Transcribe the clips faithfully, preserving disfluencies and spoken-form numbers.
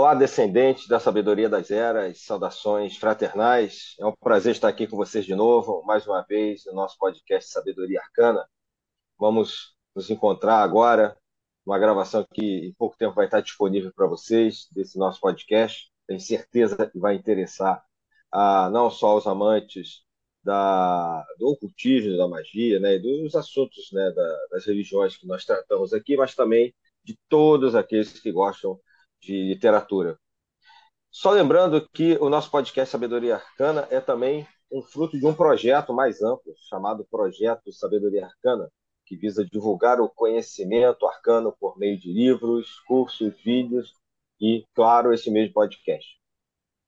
Olá, descendentes da sabedoria das eras, saudações fraternais. É um prazer estar aqui com vocês de novo, mais uma vez, no nosso podcast Sabedoria Arcana. Vamos nos encontrar agora, uma gravação que em pouco tempo vai estar disponível para vocês, desse nosso podcast. Tenho certeza que vai interessar a, não só os amantes da, do ocultismo, da magia, né, e dos assuntos, né, da, das religiões que nós tratamos aqui, mas também de todos aqueles que gostam de literatura. Só lembrando que o nosso podcast Sabedoria Arcana é também um fruto de um projeto mais amplo, chamado Projeto Sabedoria Arcana, que visa divulgar o conhecimento arcano por meio de livros, cursos, vídeos e, claro, esse mesmo podcast.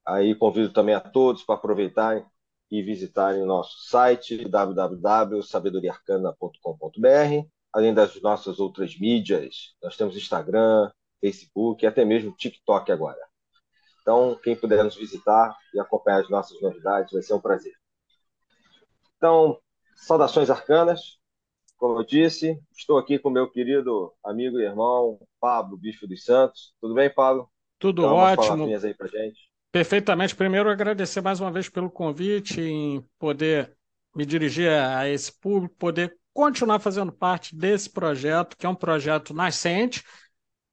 Aí convido também a todos para aproveitarem e visitarem o nosso site w w w ponto sabedoria arcana ponto com ponto b r, além das nossas outras mídias. Nós temos Instagram, Facebook e até mesmo TikTok agora. Então, quem puder nos visitar e acompanhar as nossas novidades, vai ser um prazer. Então, saudações arcanas. Como eu disse, estou aqui com meu querido amigo e irmão, Pablo Bicho dos Santos. Tudo bem, Pablo? Tudo então, ótimo. Umas palavrinhas aí pra gente. Perfeitamente. Primeiro, agradecer mais uma vez pelo convite em poder me dirigir a esse público, poder continuar fazendo parte desse projeto, que é um projeto nascente,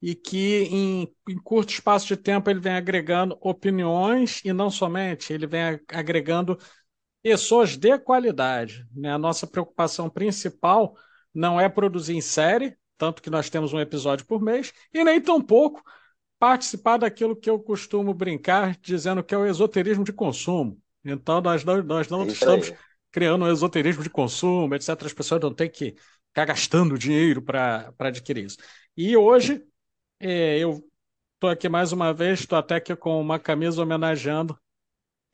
e que em, em curto espaço de tempo ele vem agregando opiniões e não somente, ele vem agregando pessoas de qualidade, né? A nossa preocupação principal não é produzir em série, tanto que nós temos um episódio por mês, e nem tampouco participar daquilo que eu costumo brincar, dizendo que é o esoterismo de consumo. Então nós não, nós não estamos criando um esoterismo de consumo, etcétera. As pessoas não têm que ficar gastando dinheiro para adquirir isso. E hoje... É, eu estou aqui mais uma vez, estou até aqui com uma camisa homenageando,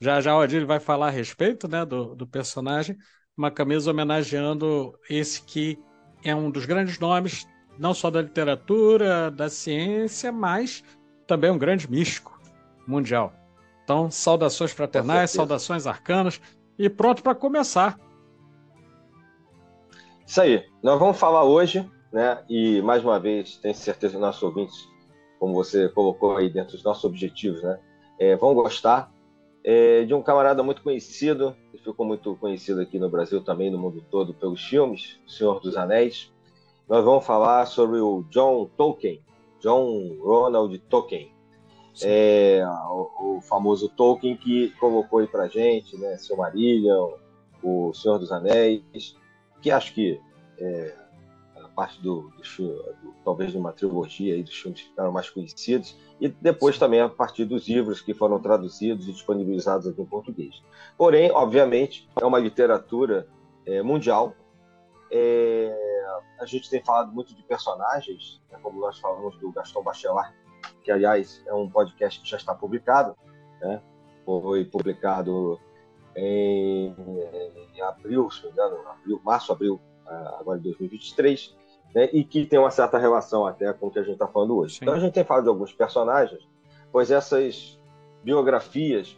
já já o Adílio vai falar a respeito, né, do, do personagem, uma camisa homenageando esse que é um dos grandes nomes, não só da literatura, da ciência, mas também um grande místico mundial. Então, saudações fraternais, saudações arcanas, e pronto para começar. Isso aí, nós vamos falar hoje... Né? E, mais uma vez, tenho certeza que nossos ouvintes, como você colocou aí dentro dos nossos objetivos, né? é, vão gostar é, de um camarada muito conhecido, que ficou muito conhecido aqui no Brasil também, no mundo todo, pelos filmes, Senhor dos Anéis. Nós vamos falar sobre o John Tolkien, John Ronald Tolkien, é, o, o famoso Tolkien que colocou aí pra gente, né? Silmarillion, o Senhor dos Anéis, que acho que... É, parte do, do, do talvez de uma trilogia aí dos filmes que ficaram mais conhecidos, e depois também a partir dos livros que foram traduzidos e disponibilizados aqui em português. Porém, obviamente, é uma literatura é, mundial. É, a gente tem falado muito de personagens, né, como nós falamos do Gaston Bachelard, que, aliás, é um podcast que já está publicado, né, foi publicado em, em abril, se não me engano, abril, março, abril, agora de dois mil e vinte e três, né, e que tem uma certa relação até com o que a gente está falando hoje. Sim. Então a gente tem falado de alguns personagens, pois essas biografias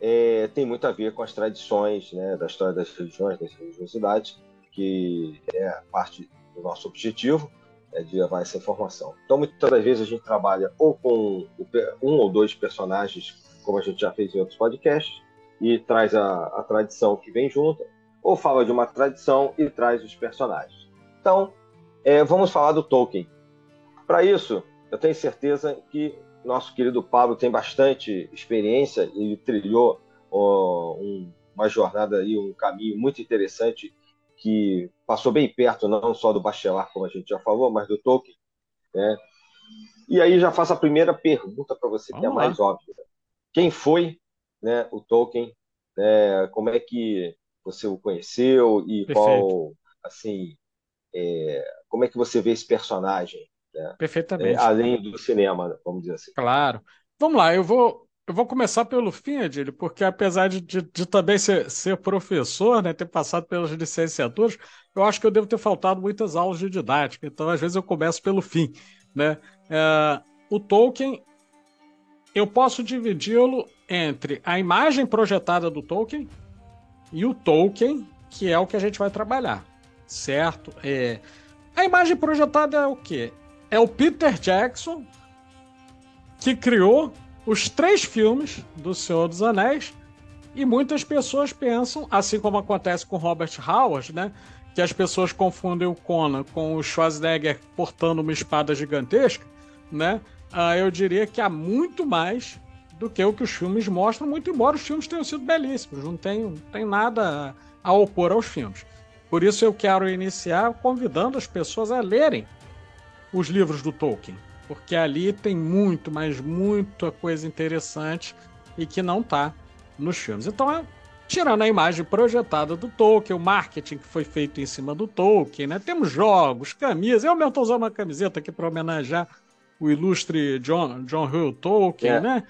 é, têm muito a ver com as tradições, né, da história das religiões, das religiosidades, que é parte do nosso objetivo, é de levar essa informação. Então muitas das vezes a gente trabalha ou com um ou dois personagens, como a gente já fez em outros podcasts, e traz a, a tradição que vem junto, ou fala de uma tradição e traz os personagens. Então, é, vamos falar do Tolkien. Para isso, eu tenho certeza que nosso querido Pablo tem bastante experiência, ele trilhou ó, um, uma jornada, aí, um caminho muito interessante, que passou bem perto, não só do Bachelard, como a gente já falou, mas do Tolkien. Né? E aí já faço a primeira pergunta para você, vamos que é lá. Mais óbvia. Quem foi, né, o Tolkien? Né, como é que... você o conheceu e perfeito. Qual, assim, é, como é que você vê esse personagem? Né? Perfeitamente. É, além do cinema, vamos dizer assim. Claro. Vamos lá, eu vou, eu vou começar pelo fim, Adílio, porque apesar de, de, de também ser, ser professor, né, ter passado pelas licenciaturas, eu acho que eu devo ter faltado muitas aulas de didática, então às vezes eu começo pelo fim. Né? É, o Tolkien, eu posso dividi-lo entre a imagem projetada do Tolkien e o Tolkien, que é o que a gente vai trabalhar, certo? É... A imagem projetada é o quê? É o Peter Jackson que criou os três filmes do Senhor dos Anéis, e muitas pessoas pensam, assim como acontece com Robert Howard, né, que as pessoas confundem o Conan com o Schwarzenegger portando uma espada gigantesca, né, ah, eu diria que há muito mais do que o que os filmes mostram, muito embora os filmes tenham sido belíssimos, não tem, não tem nada a opor aos filmes. Por isso eu quero iniciar convidando as pessoas a lerem os livros do Tolkien, porque ali tem muito, mas muita coisa interessante e que não está nos filmes. Então, é, tirando a imagem projetada do Tolkien, o marketing que foi feito em cima do Tolkien, né? Temos jogos, camisas, eu mesmo estou usando uma camiseta aqui para homenagear o ilustre John, John Reuel Tolkien, é. né?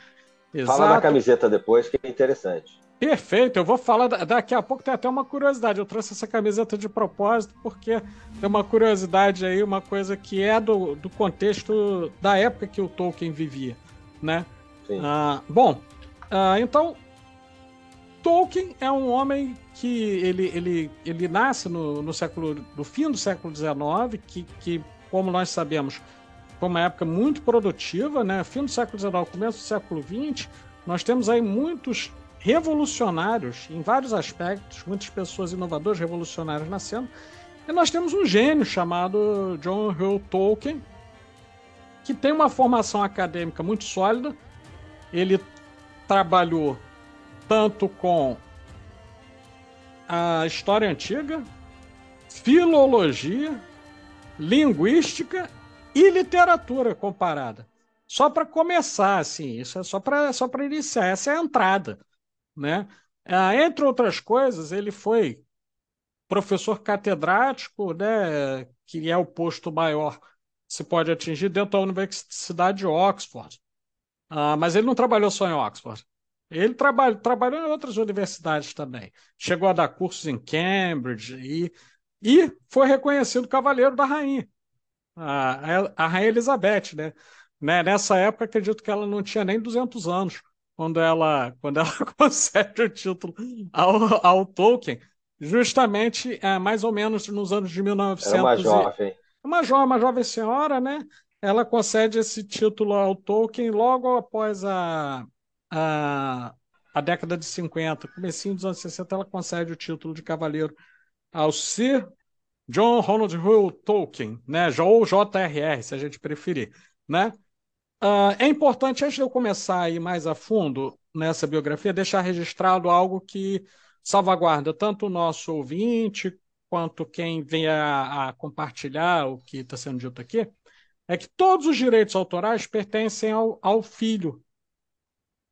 Exato. Fala da camiseta depois, que é interessante. Perfeito, eu vou falar, daqui a pouco tem até uma curiosidade, eu trouxe essa camiseta de propósito porque tem uma curiosidade aí, uma coisa que é do, do contexto da época que o Tolkien vivia, né? Sim. Ah, bom, ah, então, Tolkien é um homem que ele, ele, ele nasce no, no, século, no fim do século dezenove, que, que, como nós sabemos, foi uma época muito produtiva, né? Fim do século dezenove, começo do século vinte, nós temos aí muitos revolucionários em vários aspectos, muitas pessoas inovadoras, revolucionárias nascendo, e nós temos um gênio chamado John Reuel Tolkien, que tem uma formação acadêmica muito sólida. Ele trabalhou tanto com a história antiga, filologia, linguística e literatura comparada. Só para começar, assim, isso é só para só para iniciar, essa é a entrada, né? Ah, entre outras coisas, ele foi professor catedrático, né, que é o posto maior que se pode atingir dentro da Universidade de Oxford. Ah, mas ele não trabalhou só em Oxford. Ele trabalha, trabalhou em outras universidades também. Chegou a dar cursos em Cambridge e, e foi reconhecido cavaleiro da rainha, a, a rainha Elizabeth, né? né? Nessa época, acredito que ela não tinha nem duzentos anos. Quando ela, quando ela concede o título ao, ao Tolkien, justamente é, mais ou menos nos anos de mil e novecentos. Era uma jovem. E, uma, jo, uma jovem senhora, né? Ela concede esse título ao Tolkien logo após a, a, a década de cinquenta. Comecinho dos anos sessenta, ela concede o título de cavaleiro ao Sir John Ronald Reuel Tolkien, né? Ou J R R, se a gente preferir, né? Uh, é importante, antes de eu começar a ir mais a fundo nessa biografia, deixar registrado algo que salvaguarda tanto o nosso ouvinte quanto quem vem a, a compartilhar o que está sendo dito aqui, é que todos os direitos autorais pertencem ao, ao filho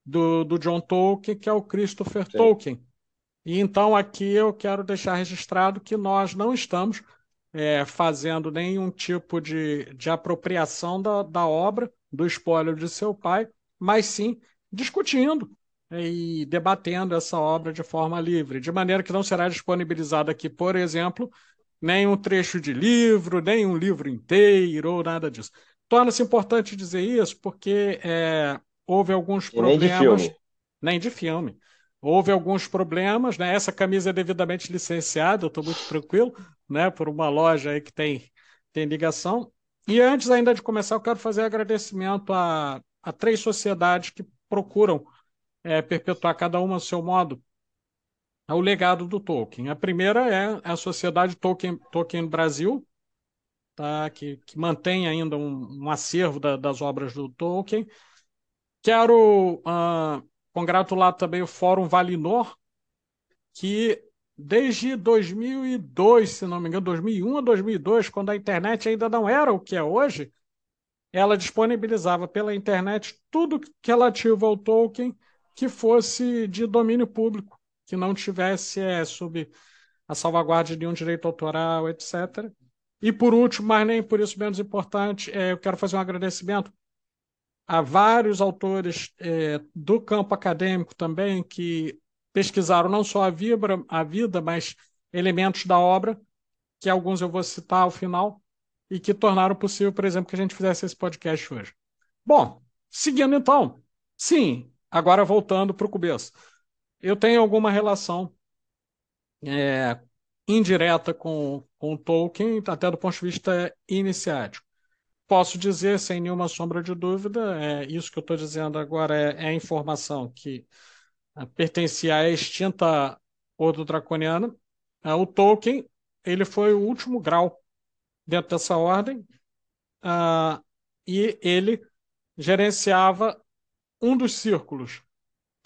do, do John Tolkien, que é o Christopher Sim. Tolkien. E então aqui eu quero deixar registrado que nós não estamos é, fazendo nenhum tipo de, de apropriação da, da obra, do spoiler de seu pai, mas sim discutindo e debatendo essa obra de forma livre, de maneira que não será disponibilizado aqui, por exemplo, nem um trecho de livro, nem um livro inteiro, ou nada disso. Torna-se importante dizer isso porque é, houve alguns problemas... Nem de filme. Nem de filme. Houve alguns problemas, né? Essa camisa é devidamente licenciada, eu estou muito tranquilo, né? Por uma loja aí que tem, tem ligação. E antes ainda de começar, eu quero fazer agradecimento a, a três sociedades que procuram é, perpetuar cada uma ao seu modo o legado do Tolkien. A primeira é a Sociedade Tolkien, Tolkien Brasil, tá? que, que mantém ainda um, um acervo da, das obras do Tolkien. Quero uh, congratular também o Fórum Valinor, que... Desde dois mil e dois, se não me engano, dois mil e um a dois mil e dois, quando a internet ainda não era o que é hoje, ela disponibilizava pela internet tudo que relativo ao Tolkien que fosse de domínio público, que não tivesse é, sob a salvaguarda de nenhum direito autoral, etcétera. E por último, mas nem por isso menos importante, é, eu quero fazer um agradecimento a vários autores é, do campo acadêmico também que pesquisaram não só a, vibra, a vida, mas elementos da obra, que alguns eu vou citar ao final, e que tornaram possível, por exemplo, que a gente fizesse esse podcast hoje. Bom, seguindo então, sim, agora voltando para o começo. Eu tenho alguma relação é, indireta com, com Tolkien, até do ponto de vista iniciático. posso dizer, sem nenhuma sombra de dúvida, é, isso que eu estou dizendo agora é, é informação que é, pertencia à extinta Ordo Draconiana. É, o Tolkien ele foi o último grau dentro dessa ordem, uh, e ele gerenciava um dos círculos.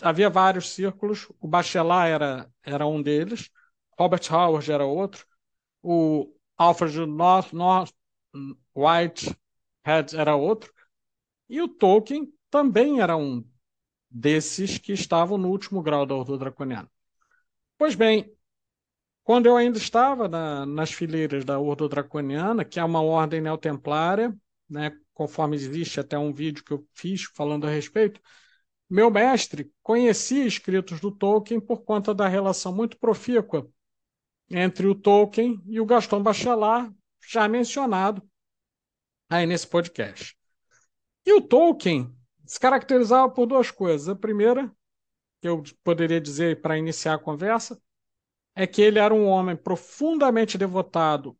Havia vários círculos, o Bachelard era, era um deles, Robert Howard era outro, o Alfred North, North Whitehead era outro, e o Tolkien também era um desses que estavam no último grau da Ordo Draconiana. Pois bem, quando eu ainda estava na, nas fileiras da Ordo Draconiana, que é uma ordem neotemplária, né, conforme existe até um vídeo que eu fiz falando a respeito, meu mestre conhecia escritos do Tolkien por conta da relação muito profícua entre o Tolkien e o Gaston Bachelard, já mencionado aí nesse podcast. E o Tolkien se caracterizava por duas coisas. A primeira, que eu poderia dizer para iniciar a conversa, é que ele era um homem profundamente devotado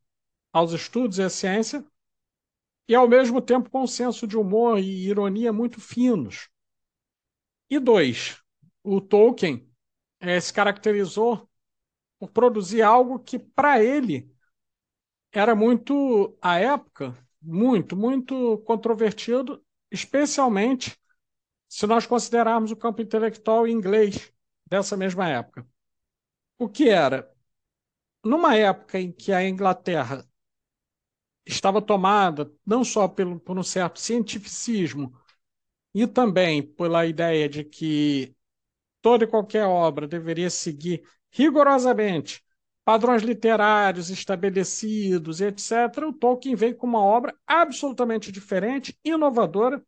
aos estudos e à ciência e, ao mesmo tempo, com um senso de humor e ironia muito finos. E dois, o Tolkien eh, se caracterizou por produzir algo que, para ele, era muito, à época, muito, muito controvertido, especialmente se nós considerarmos o campo intelectual inglês dessa mesma época. O que era, numa época em que a Inglaterra estava tomada não só pelo, por um certo cientificismo e também pela ideia de que toda e qualquer obra deveria seguir rigorosamente padrões literários estabelecidos, etcétera, o Tolkien veio com uma obra absolutamente diferente, inovadora,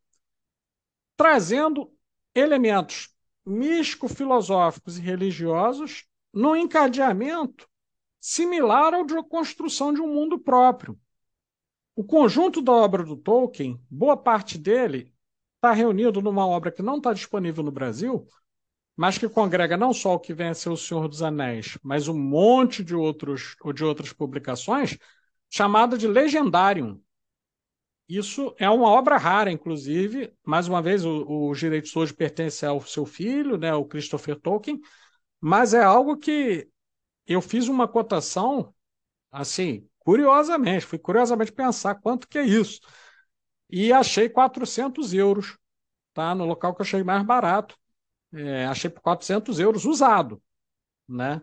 trazendo elementos místico-filosóficos e religiosos num encadeamento similar ao de construção de um mundo próprio. O conjunto da obra do Tolkien, boa parte dele, está reunido numa obra que não está disponível no Brasil, mas que congrega não só o que vem a ser o Senhor dos Anéis, mas um monte de, outros, de outras publicações, chamada de Legendarium. Isso é uma obra rara, inclusive. Mais uma vez, o, os direitos hoje pertencem ao seu filho, né, o Christopher Tolkien, mas é algo que eu fiz uma cotação, assim, curiosamente, fui curiosamente pensar quanto que é isso. E achei quatrocentos euros, tá? No local que eu achei mais barato. É, achei por quatrocentos euros usado, né?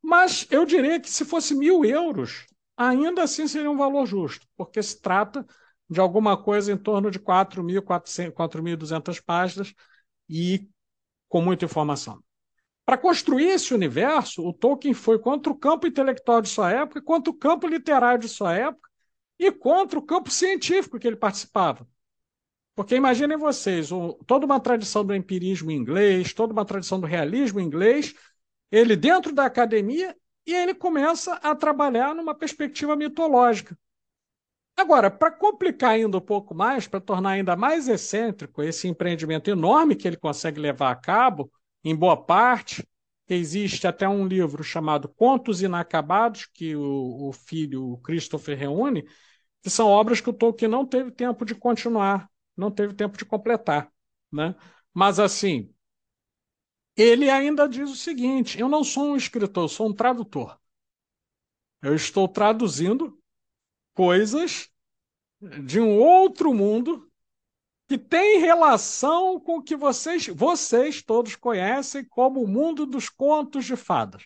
Mas eu diria que se fosse mil euros, ainda assim seria um valor justo, porque se trata de alguma coisa em torno de quatro mil e duzentas páginas e com muita informação. Para construir esse universo, o Tolkien foi contra o campo intelectual de sua época, contra o campo literário de sua época e contra o campo científico que ele participava. Porque imaginem vocês, o, toda uma tradição do empirismo inglês, toda uma tradição do realismo inglês, ele dentro da academia e ele começa a trabalhar numa perspectiva mitológica. Agora, para complicar ainda um pouco mais, para tornar ainda mais excêntrico esse empreendimento enorme que ele consegue levar a cabo, em boa parte, existe até um livro chamado Contos Inacabados, que o, o filho o Christopher reúne, que são obras que o Tolkien não teve tempo de continuar, não teve tempo de completar, né? Mas, assim, ele ainda diz o seguinte, eu não sou um escritor, eu sou um tradutor. Eu estou traduzindo coisas de um outro mundo que tem relação com o que vocês, vocês todos conhecem como o mundo dos contos de fadas.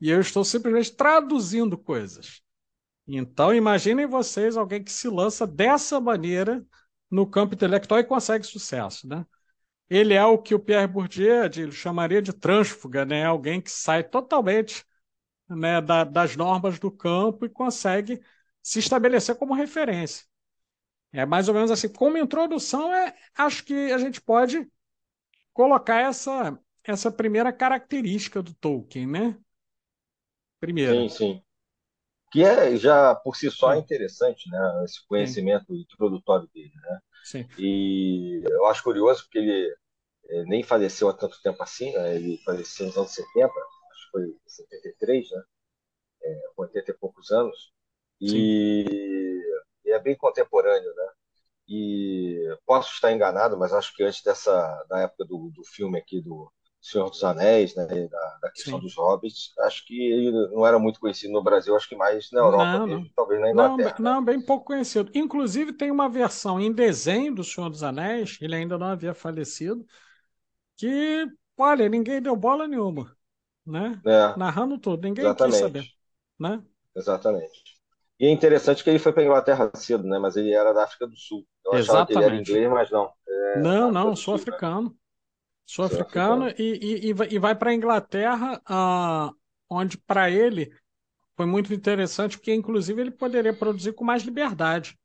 E eu estou simplesmente traduzindo coisas. Então, imaginem vocês alguém que se lança dessa maneira no campo intelectual e consegue sucesso, né? Ele é o que o Pierre Bourdieu chamaria de trânsfuga, né? Alguém que sai totalmente, né, da, das normas do campo e consegue se estabelecer como referência. É mais ou menos assim, como introdução, é, acho que a gente pode colocar essa, essa primeira característica do Tolkien, né? Primeiro. Sim, sim. Que é, já por si só, é interessante, né? Esse conhecimento sim. introdutório dele, né? Sim. E eu acho curioso, porque ele nem faleceu há tanto tempo assim, né? Ele faleceu nos anos setenta, acho que foi em setenta e três, né? É, com oitenta e poucos anos. E... Sim. ele é bem contemporâneo, né? E posso estar enganado, mas acho que antes dessa, da época do, do filme aqui do Senhor dos Anéis, né, da, da questão Sim. dos Hobbits, acho que ele não era muito conhecido no Brasil, acho que mais na Europa não, mesmo, não. talvez na Inglaterra. Não, não, bem pouco conhecido. Inclusive tem uma versão em desenho do Senhor dos Anéis, ele ainda não havia falecido, que, olha, ninguém deu bola nenhuma, né? É, narrando tudo, ninguém exatamente. quis saber, né? Exatamente. E é interessante que ele foi para a Inglaterra cedo, né? Mas ele era da África do Sul. Eu achava que ele era inglês, mas não. É não, não, sou africano. Né? Sou, sou africano. Sou africano e, e, e vai para a Inglaterra, ah, onde para ele foi muito interessante, porque inclusive ele poderia produzir com mais liberdade.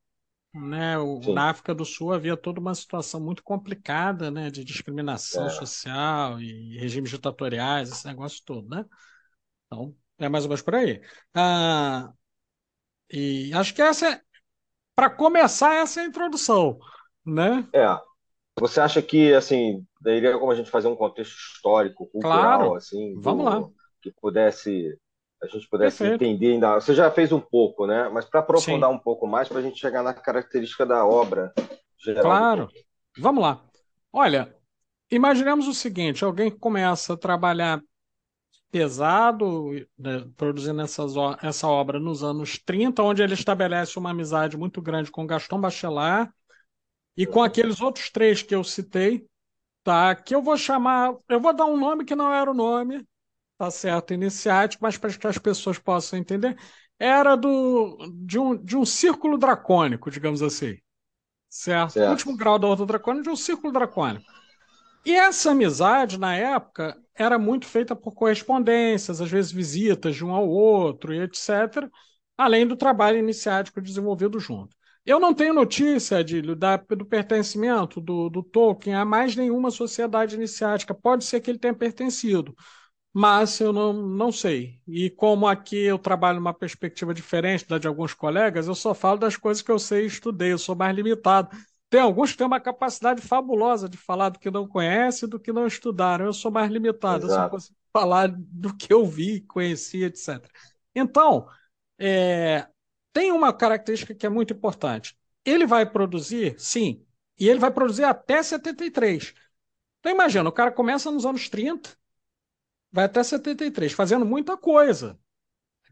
Né? O, na África do Sul havia toda uma situação muito complicada, né? De discriminação é. social e regimes ditatoriais, esse negócio todo, né? Então, é mais ou menos por aí. Ah, E acho que essa é, para começar, essa é a introdução, né? É. Você acha que, assim, daria como a gente fazer um contexto histórico, cultural, claro. assim? Do, Vamos lá. Que pudesse, a gente pudesse Perfeito. entender ainda. Você já fez um pouco, né? Mas para aprofundar Sim. um pouco mais, para a gente chegar na característica da obra geral. Claro. Vamos lá. Olha, imaginemos o seguinte, alguém que começa a trabalhar pesado, né, produzindo essas, essa obra nos anos trinta, onde ele estabelece uma amizade muito grande com Gaston Bachelard e com aqueles outros três que eu citei, tá? Que eu vou chamar, eu vou dar um nome que não era o nome, tá certo, iniciático, mas para que as pessoas possam entender, era do, de, um, de um círculo dracônico, digamos assim, certo? certo. O último grau da Ordo Draconiana, de um círculo dracônico. E essa amizade, na época, era muito feita por correspondências, às vezes visitas de um ao outro, e etcétera, além do trabalho iniciático desenvolvido junto. Eu não tenho notícia, Adílio, da, do pertencimento do, do Tolkien a mais nenhuma sociedade iniciática. Pode ser que ele tenha pertencido, mas eu não, não sei. E como aqui eu trabalho numa perspectiva diferente da de alguns colegas, eu só falo das coisas que eu sei e estudei, eu sou mais limitado. Tem alguns que têm uma capacidade fabulosa de falar do que não conhece e do que não estudaram. Eu sou mais limitado, Exato. eu só consigo falar do que eu vi, conheci, etcétera. Então, é, tem uma característica que é muito importante. Ele vai produzir, sim, e ele vai produzir até setenta e três. Então, imagina, o cara começa nos anos trinta, vai até setenta e três, fazendo muita coisa,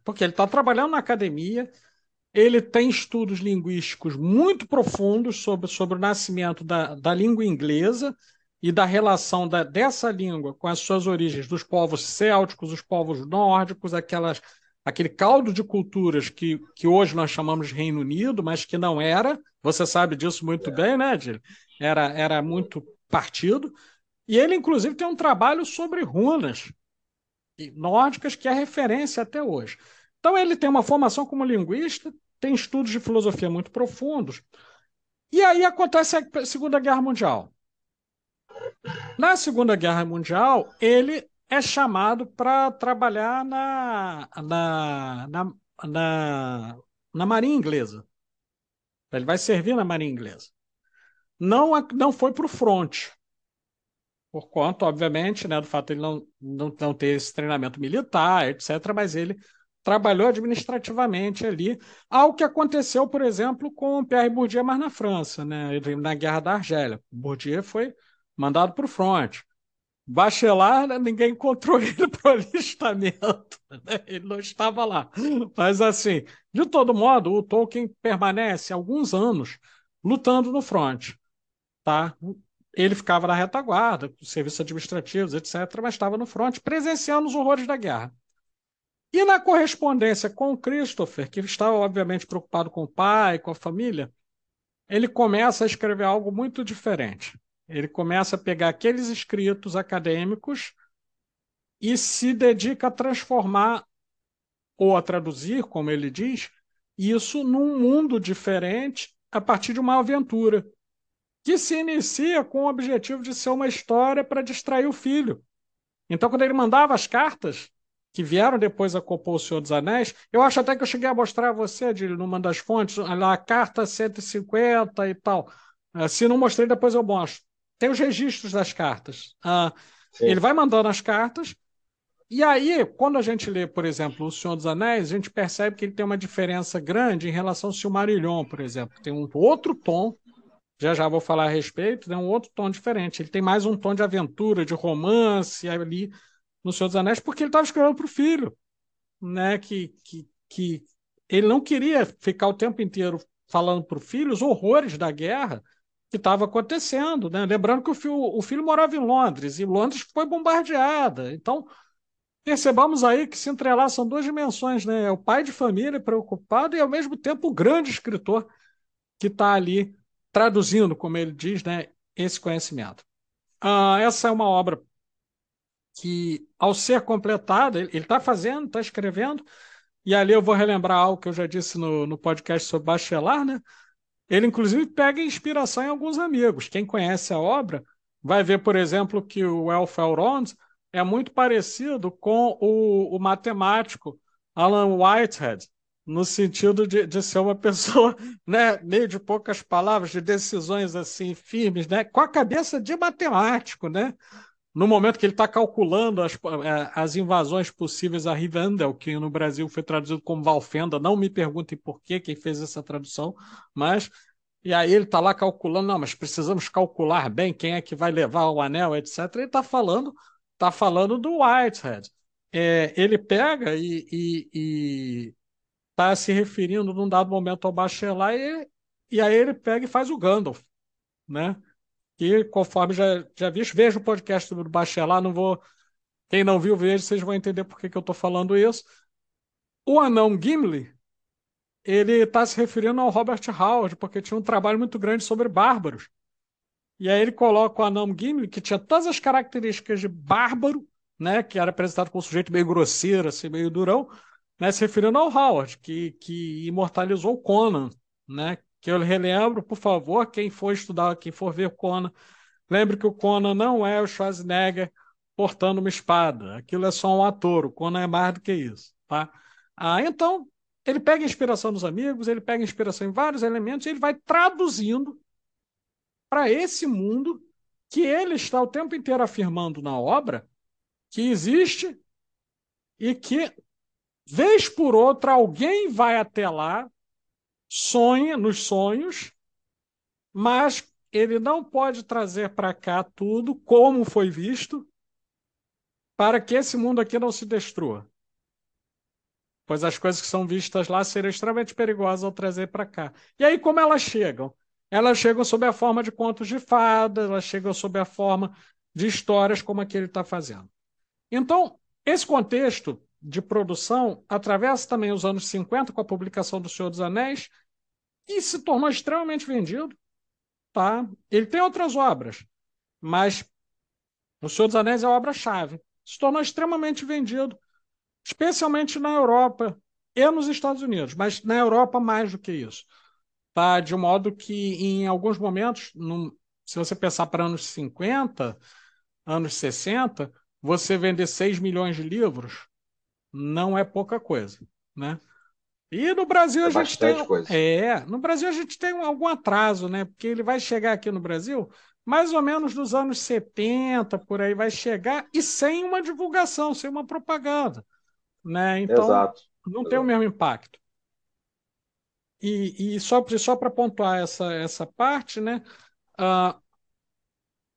porque ele está trabalhando na academia. Ele tem estudos linguísticos muito profundos sobre, sobre o nascimento da, da língua inglesa e da relação da, dessa língua com as suas origens dos povos célticos, os povos nórdicos, aquelas, aquele caldo de culturas que, que hoje nós chamamos de Reino Unido, mas que não era. Você sabe disso muito é. bem, né, Adílio? Era, era muito partido. E ele, inclusive, tem um trabalho sobre runas nórdicas que é referência até hoje. Então, ele tem uma formação como linguista, tem estudos de filosofia muito profundos. E aí acontece a Segunda Guerra Mundial. Na Segunda Guerra Mundial, ele é chamado para trabalhar na, na, na, na, na Marinha Inglesa. Ele vai servir na Marinha Inglesa. Não, não foi para o fronte, por conta, obviamente, né, do fato de ele não, não, não ter esse treinamento militar, etcétera, mas ele trabalhou administrativamente ali, ao que aconteceu, por exemplo, com Pierre Bourdieu, mas na França, né? Na Guerra da Argélia. Bourdieu foi mandado para o fronte. Bachelard, ninguém encontrou ele para o alistamento, né? Ele não estava lá. Mas, assim, de todo modo, o Tolkien permanece alguns anos lutando no fronte, tá? Ele ficava na retaguarda, com serviços administrativos, etcétera, mas estava no fronte, presenciando os horrores da guerra. E na correspondência com o Christopher, que estava, obviamente, preocupado com o pai, com a família, ele começa a escrever algo muito diferente. Ele começa a pegar aqueles escritos acadêmicos e se dedica a transformar ou a traduzir, como ele diz, isso num mundo diferente a partir de uma aventura, que se inicia com o objetivo de ser uma história para distrair o filho. Então, quando ele mandava as cartas que vieram depois a compor O Senhor dos Anéis, eu acho até que eu cheguei a mostrar a você, Adílio, numa das fontes, a carta cento e cinquenta e tal. Se não mostrei, depois eu mostro. Tem os registros das cartas. Ah, ele vai mandando as cartas E aí, quando a gente lê, por exemplo, O Senhor dos Anéis, a gente percebe que ele tem uma diferença grande em relação ao Silmarillion, por exemplo. Tem um outro tom, já já vou falar a respeito, tem um outro tom diferente. Ele tem mais um tom de aventura, de romance ali no Senhor dos Anéis, porque ele estava escrevendo para o filho, né? Que, que, que ele não queria ficar o tempo inteiro falando para o filho os horrores da guerra que estava acontecendo, né? Lembrando que o filho, o filho morava em Londres, e Londres foi bombardeada, então... Percebamos aí que se entrelaçam duas dimensões, né? É o pai de família preocupado e, ao mesmo tempo, o grande escritor que está ali traduzindo, como ele diz, né, esse conhecimento. Ah, essa é uma obra que, ao ser completada, ele está fazendo, está escrevendo, e ali eu vou relembrar algo que eu já disse no, no podcast sobre Bachelard, né? Ele, inclusive, pega inspiração em alguns amigos. Quem conhece a obra vai ver, por exemplo, que o Elf Elrond é muito parecido com o, o matemático Alan Whitehead, no sentido de, de ser uma pessoa, né, meio de poucas palavras, de decisões assim firmes, né, com a cabeça de matemático, né? No momento que ele está calculando as, as invasões possíveis a Rivendell, que no Brasil foi traduzido como Valfenda, não me perguntem por que quem fez essa tradução, mas... E aí ele está lá calculando, não, mas precisamos calcular bem quem é que vai levar o anel, etcétera. Ele está falando... Está falando do Whitehead. É, ele pega e está se referindo num dado momento ao Bachelard e, e aí ele pega e faz o Gandalf, né? Que, conforme já, já vi, veja o podcast do Bachelard, não vou... Quem não viu, veja, vocês vão entender por que, que eu estou falando isso. O anão Gimli, ele está se referindo ao Robert Howard, porque tinha um trabalho muito grande sobre bárbaros. E aí ele coloca o anão Gimli, que tinha todas as características de bárbaro, né, que era apresentado como um sujeito meio grosseiro, assim, meio durão, né, se referindo ao Howard, que, que imortalizou o Conan, né, que eu relembro, por favor, quem for estudar, quem for ver Conan, lembre que o Conan não é o Schwarzenegger portando uma espada, aquilo é só um ator, o Conan é mais do que isso, tá? Ah, então, ele pega inspiração dos amigos, ele pega inspiração em vários elementos, e ele vai traduzindo para esse mundo que ele está o tempo inteiro afirmando na obra que existe e que, vez por outra, alguém vai até lá, sonha nos sonhos, mas ele não pode trazer para cá tudo como foi visto para que esse mundo aqui não se destrua. Pois as coisas que são vistas lá seriam extremamente perigosas ao trazer para cá. E aí, como elas chegam? Elas chegam sob a forma de contos de fada, elas chegam sob a forma de histórias como a que ele está fazendo. Então, esse contexto de produção atravessa também os anos cinquenta com a publicação do Senhor dos Anéis e se tornou extremamente vendido, tá? Ele tem outras obras, mas o Senhor dos Anéis é a obra-chave. Se tornou extremamente vendido, especialmente na Europa e nos Estados Unidos, mas na Europa mais do que isso. Tá? De modo que, em alguns momentos, num, se você pensar para anos cinquenta, anos sessenta, você vender seis milhões de livros não é pouca coisa, né? E no Brasil é a gente tem... Coisa. É, no Brasil a gente tem algum atraso, né? Porque ele vai chegar aqui no Brasil mais ou menos nos anos setenta, por aí vai chegar, e sem uma divulgação, sem uma propaganda, né? Então, exato, não tem o mesmo impacto. E, e só, só para pontuar essa, essa parte, né? Uh,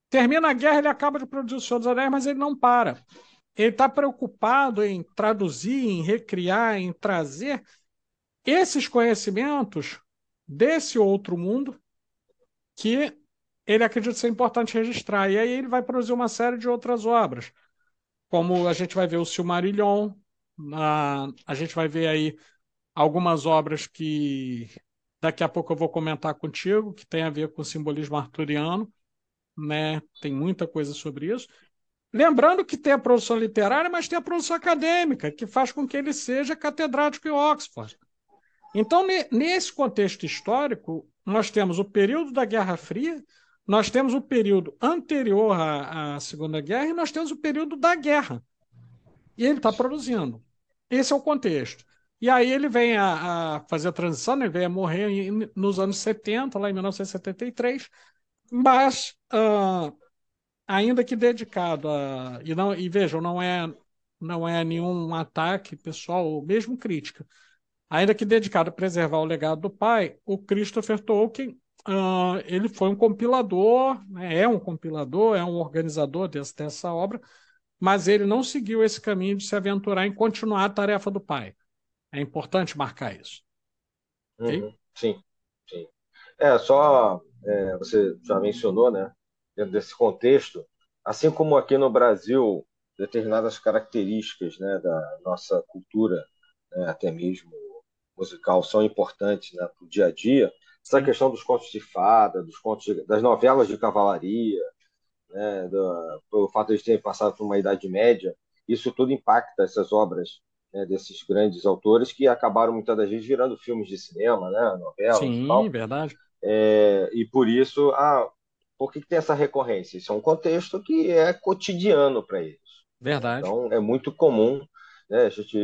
termina a guerra, ele acaba de produzir O Senhor dos Anéis, mas ele não para. Ele está preocupado em traduzir, em recriar, em trazer esses conhecimentos desse outro mundo que ele acredita ser importante registrar. E aí ele vai produzir uma série de outras obras, como a gente vai ver o Silmarillion, uh, a gente vai ver aí algumas obras que daqui a pouco eu vou comentar contigo, que tem a ver com o simbolismo arturiano, né? Tem muita coisa sobre isso. Lembrando que tem a produção literária, mas tem a produção acadêmica, que faz com que ele seja catedrático em Oxford. Então, nesse contexto histórico, nós temos o período da Guerra Fria, nós temos o período anterior à, à Segunda Guerra e nós temos o período da guerra. E ele está produzindo. Esse é o contexto. E aí ele vem a, a fazer a transição, ele vem a morrer em, nos anos setenta, lá em mil novecentos e setenta e três, mas uh, ainda que dedicado a... E, não, e vejam, não é, não é nenhum ataque pessoal ou mesmo crítica. Ainda que dedicado a preservar o legado do pai, o Christopher Tolkien uh, ele foi um compilador, né, é um compilador, é um organizador desse, dessa obra, mas ele não seguiu esse caminho de se aventurar em continuar a tarefa do pai. É importante marcar isso. Okay? Uhum, sim, sim. É, só, é, você já mencionou, né, dentro desse contexto, assim como aqui no Brasil, determinadas características, né, da nossa cultura, né, até mesmo musical, são importantes, né, para o dia a dia. Essa Sim. questão dos contos de fada, dos contos de, das novelas de cavalaria, né, do, do fato de eles terem passado por uma Idade Média, isso tudo impacta essas obras, né, desses grandes autores que acabaram muitas das vezes virando filmes de cinema, né, novelas. Sim, e tal. Verdade. É, e por isso, ah, por que, que tem essa recorrência? Isso é um contexto que é cotidiano para eles. Verdade. Então é muito comum, né, a gente,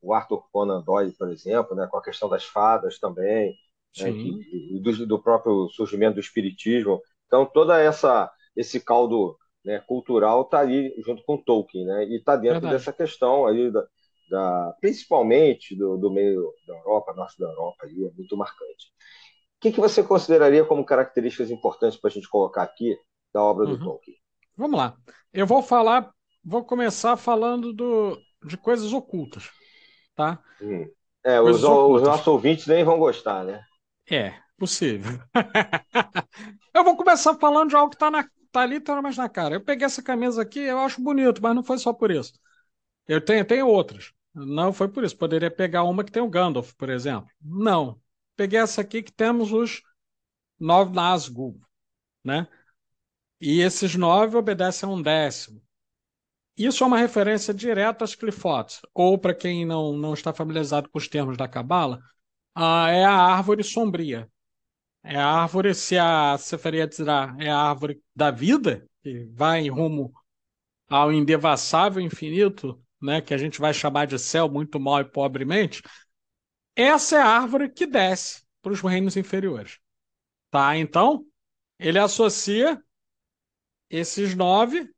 o Arthur Conan Doyle, por exemplo, né, com a questão das fadas também, né, que, do, do próprio surgimento do espiritismo. Então toda essa esse caldo, né, cultural está ali junto com Tolkien, né, e está dentro Verdade. Dessa questão aí da, da principalmente do, do meio da Europa, norte da Europa, ali é muito marcante. O que, que você consideraria como características importantes para a gente colocar aqui da obra uhum. do Tolkien? Vamos lá, eu vou falar Vou começar falando do, de coisas ocultas, tá? Hum. É, os, ocultas. Os nossos ouvintes nem vão gostar, né? É, possível. Eu vou começar falando de algo que está tá literalmente na cara. Eu peguei essa camisa aqui, eu acho bonito, mas não foi só por isso. Eu tenho, tenho outras. Não foi por isso. Poderia pegar uma que tem o Gandalf, por exemplo. Não. Peguei essa aqui que temos os nove Nazgûl, né? E esses nove obedecem a um décimo. Isso é uma referência direta às clifotes, ou para quem não, não está familiarizado com os termos da Cabala, uh, é a árvore sombria. É a árvore, se a Seferia Tzirá é a árvore da vida, que vai em rumo ao indevassável infinito, né, que a gente vai chamar de céu muito mal e pobremente, essa é a árvore que desce para os reinos inferiores. Tá? Então, ele associa esses nove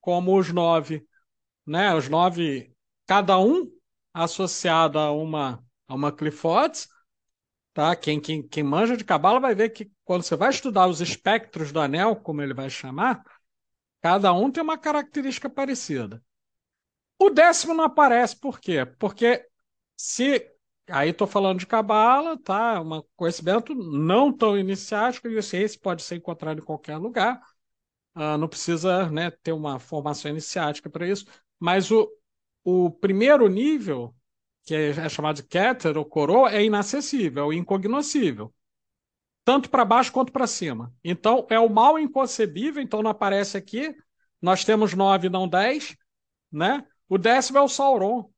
como os nove, né? Os nove, cada um associado a uma, a uma clifotes, tá? Quem, quem, quem manja de cabala vai ver que quando você vai estudar os espectros do anel, como ele vai chamar, cada um tem uma característica parecida. O décimo não aparece, por quê? Porque se, aí estou falando de cabala, tá? Um conhecimento não tão iniciático, e esse pode ser encontrado em qualquer lugar, Uh, não precisa, né, ter uma formação iniciática para isso, mas o, o primeiro nível, que é, é chamado de Keter ou Coroa, é inacessível, é incognoscível, tanto para baixo quanto para cima. Então, é o mal inconcebível, então não aparece aqui, nós temos nove, não dez, né? O décimo é o Sauron,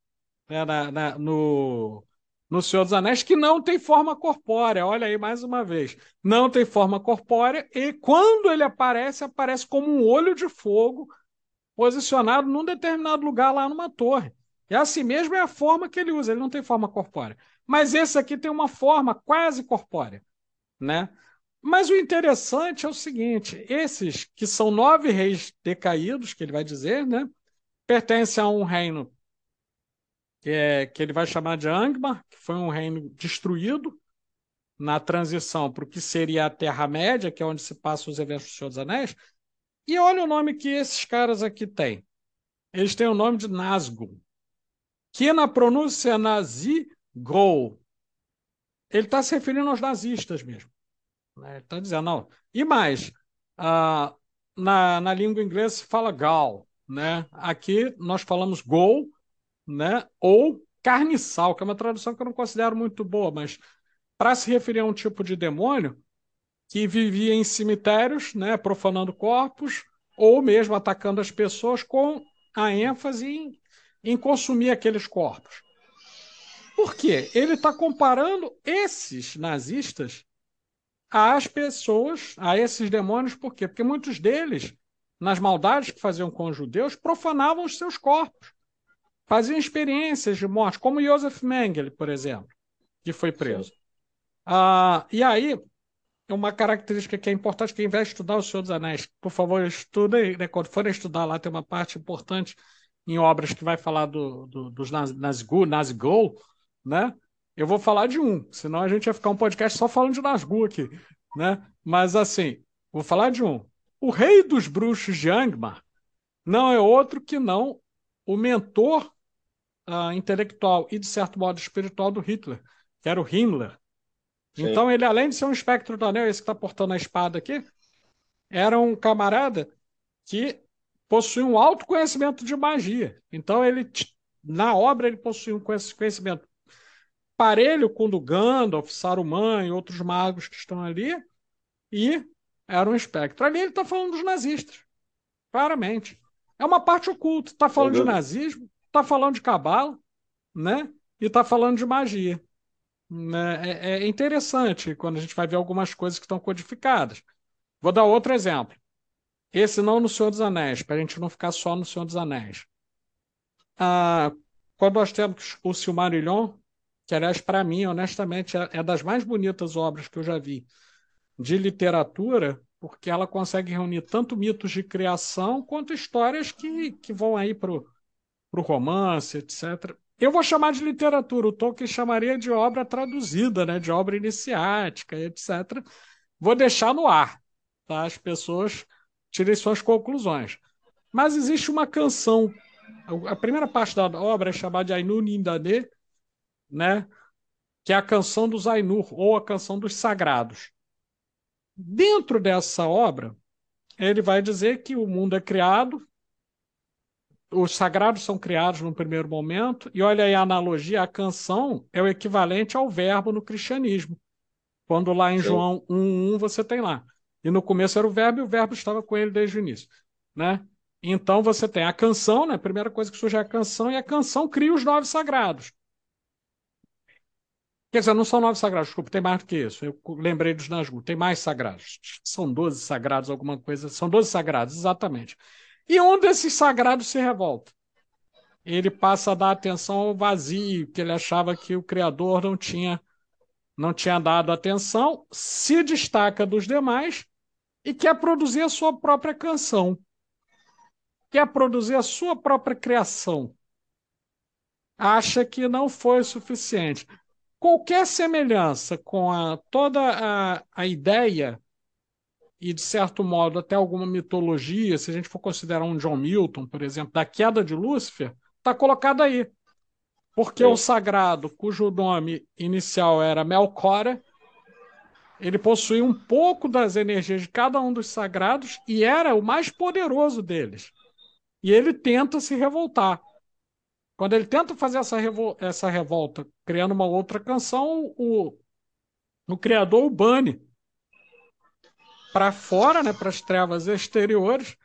né, na, na, no, no Senhor dos Anéis, que não tem forma corpórea, olha aí mais uma vez, não tem forma corpórea, e quando ele aparece, aparece como um olho de fogo posicionado num determinado lugar lá numa torre. E assim mesmo é a forma que ele usa, ele não tem forma corpórea. Mas esse aqui tem uma forma quase corpórea, né? Mas o interessante é o seguinte, esses que são nove reis decaídos, que ele vai dizer, né, pertencem a um reino Que, é, que ele vai chamar de Angmar, que foi um reino destruído na transição para o que seria a Terra-média, que é onde se passam os eventos do Senhor dos Anéis. E olha o nome que esses caras aqui têm. Eles têm o nome de Nazgûl, que na pronúncia Nazi-Gol, ele está se referindo aos nazistas mesmo. Ele está dizendo, não. E mais, uh, na, na língua inglesa se fala Gal, né? Aqui nós falamos Gol, né? Ou carniçal, que é uma tradução que eu não considero muito boa, mas para se referir a um tipo de demônio que vivia em cemitérios, né, profanando corpos, ou mesmo atacando as pessoas com a ênfase em, em consumir aqueles corpos. Por quê? Ele está comparando esses nazistas às pessoas, a esses demônios, por quê? Porque muitos deles, nas maldades que faziam com os judeus, profanavam os seus corpos. Faziam experiências de morte, como Josef Mengele, por exemplo, que foi preso. Ah, e aí, uma característica que é importante, quem vai estudar o Senhor dos Anéis, por favor, estudem, né, quando forem estudar lá, tem uma parte importante em obras que vai falar do, do, dos Nazgûl, Nazgûl, né? Eu vou falar de um, senão a gente ia ficar um podcast só falando de Nazgûl aqui, né? Mas assim, vou falar de um. O rei dos bruxos de Angmar não é outro que não o mentor uh, intelectual e, de certo modo, espiritual do Hitler, que era o Himmler. Sim. Então, ele, além de ser um espectro do anel, esse que está portando a espada aqui, era um camarada que possui um alto conhecimento de magia. Então, ele, na obra, ele possui um conhecimento parelho com o do Gandalf, Saruman e outros magos que estão ali, e era um espectro. Ali ele está falando dos nazistas, claramente. É uma parte oculta. Está falando de nazismo, está falando de cabala, né? E está falando de magia. É, é interessante quando a gente vai ver algumas coisas que estão codificadas. Vou dar outro exemplo. Esse não no Senhor dos Anéis, para a gente não ficar só no Senhor dos Anéis. Ah, quando nós temos o Silmarillion, que, aliás, para mim, honestamente, é das mais bonitas obras que eu já vi de literatura, porque ela consegue reunir tanto mitos de criação quanto histórias que, que vão aí para o romance, etcétera. Eu vou chamar de literatura, o Tolkien chamaria de obra traduzida, né? De obra iniciática, etcétera. Vou deixar no ar, tá? As pessoas tirem suas conclusões. Mas existe uma canção, a primeira parte da obra é chamada de Ainur Nindadê, né? Que é a canção dos Ainur, ou a canção dos sagrados. Dentro dessa obra, ele vai dizer que o mundo é criado, os sagrados são criados num primeiro momento, e olha aí a analogia, a canção é o equivalente ao verbo no cristianismo. Quando lá em João um, um você tem lá. E no começo era o verbo, e o verbo estava com ele desde o início, né? Então você tem a canção, né? A primeira coisa que surge é a canção, e a canção cria os nove sagrados. Quer dizer, não são nove sagrados, desculpa, tem mais do que isso. Eu lembrei dos Nazgûl, tem mais sagrados. São doze sagrados, alguma coisa. São doze sagrados, exatamente. E um desses sagrados se revolta. Ele passa a dar atenção ao vazio, que ele achava que o Criador não tinha, não tinha dado atenção, se destaca dos demais e quer produzir a sua própria canção. Quer produzir a sua própria criação. Acha que não foi suficiente. Qualquer semelhança com a, toda a, a ideia e, de certo modo, até alguma mitologia, se a gente for considerar um John Milton, por exemplo, da queda de Lúcifer, está colocada aí. Porque o sagrado, cujo nome inicial era Melkor, ele possuía um pouco das energias de cada um dos sagrados e era o mais poderoso deles. E ele tenta se revoltar. Quando ele tenta fazer essa, revol- essa revolta, criando uma outra canção, o, o criador o bane para fora, né, para as trevas exteriores,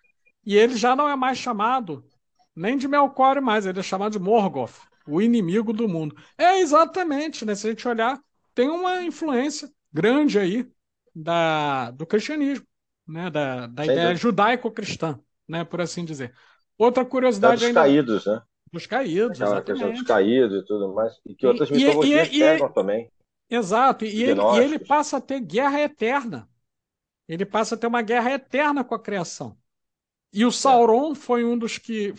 e ele já não é mais chamado nem de Melkor mais, ele é chamado de Morgoth, o inimigo do mundo. É exatamente, né, se a gente olhar, tem uma influência grande aí da, do cristianismo, né, da, da ideia judaico-cristã, né, por assim dizer. Outra curiosidade... É dos caídos, né? Dos caídos, aquela questão dos caídos e tudo mais, e que outras e, mitologias e, e, pegam e, também. Exato, e ele, e ele passa a ter guerra eterna. Ele passa a ter uma guerra eterna com a criação. E o Sauron foi um dos que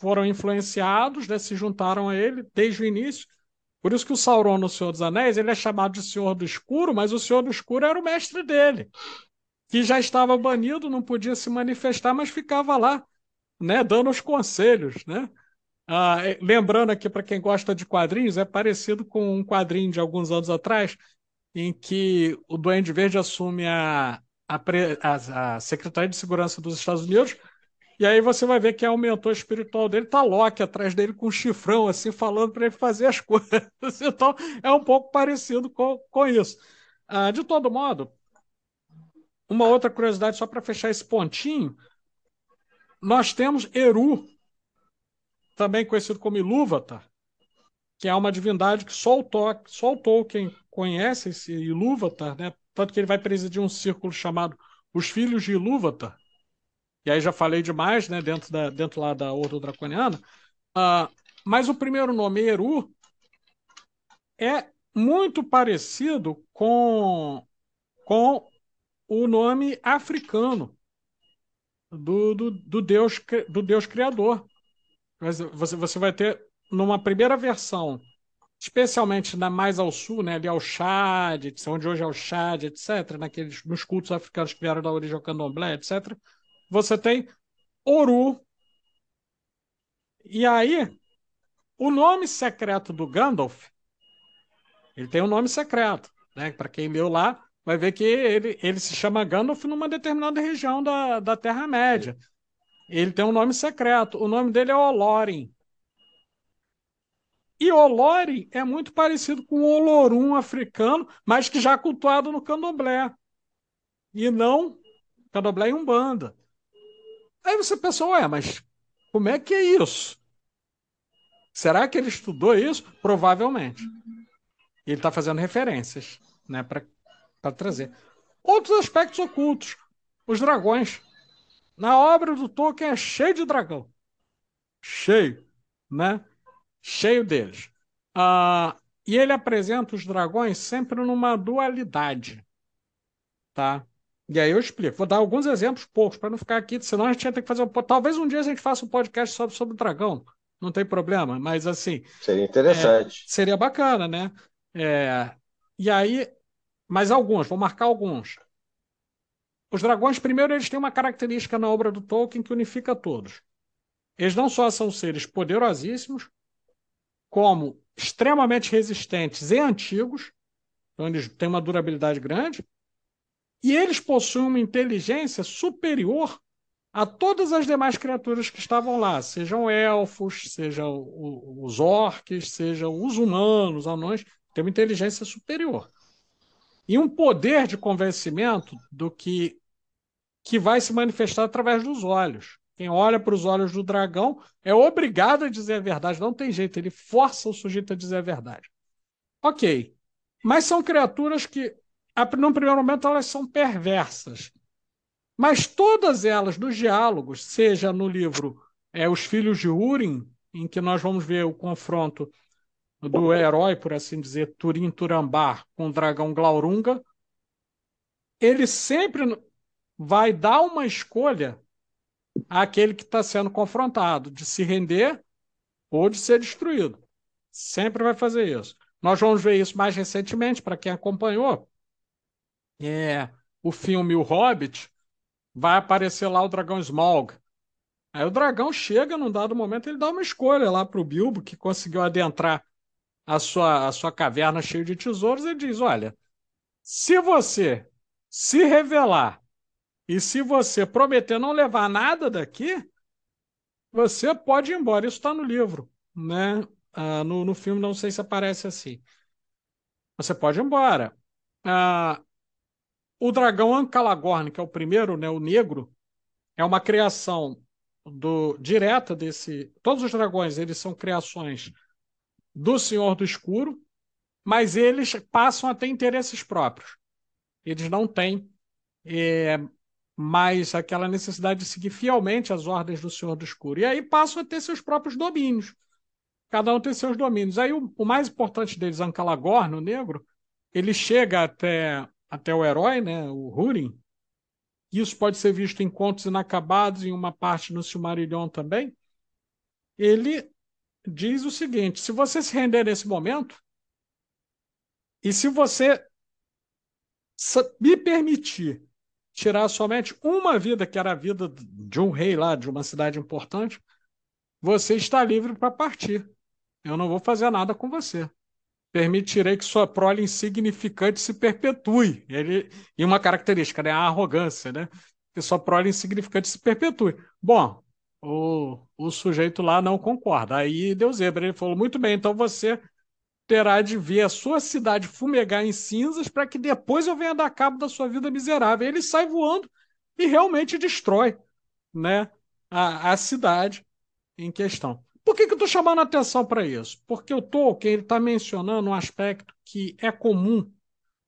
foram influenciados, né, se juntaram a ele desde o início. Por isso que o Sauron no Senhor dos Anéis, ele é chamado de Senhor do Escuro, mas o Senhor do Escuro era o mestre dele, que já estava banido, não podia se manifestar, mas ficava lá, né, dando os conselhos, né? Ah, lembrando aqui, para quem gosta de quadrinhos, é parecido com um quadrinho de alguns anos atrás, em que o Duende Verde assume a, a, pre, a, a Secretaria de Segurança dos Estados Unidos, e aí você vai ver que é o mentor espiritual dele, tá Loki atrás dele com um chifrão, assim, falando para ele fazer as coisas. Então, é um pouco parecido com, com isso. Ah, de todo modo, uma outra curiosidade, só para fechar esse pontinho, nós temos Eru, também conhecido como Ilúvatar, que é uma divindade que só o, Tolkien, só o Tolkien conhece, esse Ilúvatar, né? Tanto que ele vai presidir um círculo chamado Os Filhos de Ilúvatar, e aí já falei demais, né? dentro, da, dentro lá da Ordo Draconiana, uh, mas o primeiro nome, Eru, é muito parecido com, com o nome africano do, do, do, Deus, do Deus Criador. Mas você, você vai ter, numa primeira versão, especialmente na mais ao sul, né, ali ao Chad, onde hoje é o Chad, etcétera, naqueles, nos cultos africanos que vieram da origem ao candomblé, etcétera, você tem Oru. E aí, o nome secreto do Gandalf, ele tem um nome secreto, né? Para quem leu lá, vai ver que ele, ele se chama Gandalf numa determinada região da, da Terra-média. Ele tem um nome secreto. O nome dele é Olorin. E Olorin é muito parecido com o Olorum africano, mas que já é cultuado no candomblé. E não candomblé e umbanda. Aí você pensa, ué, mas como é que é isso? Será que ele estudou isso? Provavelmente. Ele está fazendo referências, né, para trazer. Outros aspectos ocultos. Os dragões. Na obra do Tolkien é cheio de dragão. Cheio, né? Cheio deles. Ah, e ele apresenta os dragões sempre numa dualidade. Tá? E aí eu explico. Vou dar alguns exemplos poucos, para não ficar aqui, senão a gente ia ter que fazer um... Talvez um dia a gente faça um podcast só sobre o dragão. Não tem problema, mas assim... Seria interessante. É, seria bacana, né? É, e aí... Mas alguns, vou marcar alguns. Os dragões, primeiro, eles têm uma característica na obra do Tolkien que unifica todos. Eles não só são seres poderosíssimos, como extremamente resistentes e antigos, então eles têm uma durabilidade grande, e eles possuem uma inteligência superior a todas as demais criaturas que estavam lá, sejam elfos, sejam os orques, sejam os humanos, anões, têm uma inteligência superior. E um poder de convencimento do que que vai se manifestar através dos olhos. Quem olha para os olhos do dragão é obrigado a dizer a verdade. Não tem jeito, ele força o sujeito a dizer a verdade. Ok, mas são criaturas que, num primeiro momento, elas são perversas. Mas todas elas, nos diálogos, seja no livro é, Os Filhos de Húrin, em que nós vamos ver o confronto do herói, por assim dizer, Turin Turambar, com o dragão Glaurunga, ele sempre vai dar uma escolha àquele que está sendo confrontado, de se render ou de ser destruído. Sempre vai fazer isso. Nós vamos ver isso mais recentemente, para quem acompanhou. É, o filme O Hobbit, vai aparecer lá o dragão Smaug. Aí o dragão chega, num dado momento, ele dá uma escolha lá para o Bilbo, que conseguiu adentrar A sua, a sua caverna cheia de tesouros, ele diz, olha, se você se revelar e se você prometer não levar nada daqui, você pode ir embora. Isso está no livro, né? Ah, no, no filme não sei se aparece assim. Você pode ir embora. Ah, o dragão Ancalagon, que é o primeiro, né, o negro, é uma criação do, direta desse... Todos os dragões, eles são criações... do Senhor do Escuro, mas eles passam a ter interesses próprios. Eles não têm é, mais aquela necessidade de seguir fielmente as ordens do Senhor do Escuro. E aí passam a ter seus próprios domínios. Cada um tem seus domínios. Aí o, o mais importante deles, Ancalagorn, o negro, ele chega até, até o herói, né, o Húrin. Isso pode ser visto em Contos Inacabados, em uma parte no Silmarillion também. Ele... diz o seguinte, se você se render nesse momento e se você me permitir tirar somente uma vida, que era a vida de um rei lá, de uma cidade importante, você está livre para partir. Eu não vou fazer nada com você. Permitirei que sua prole insignificante se perpetue. Ele, e uma característica, né? A arrogância, né? Que sua prole insignificante se perpetue. Bom, O, o sujeito lá não concorda. Aí deu zebra. Ele falou, muito bem, então você terá de ver a sua cidade fumegar em cinzas para que depois eu venha dar cabo da sua vida miserável. Ele sai voando e realmente destrói, né, a, a cidade em questão. Por que, que eu estou chamando a atenção para isso? Porque o Tolkien está mencionando um aspecto que é comum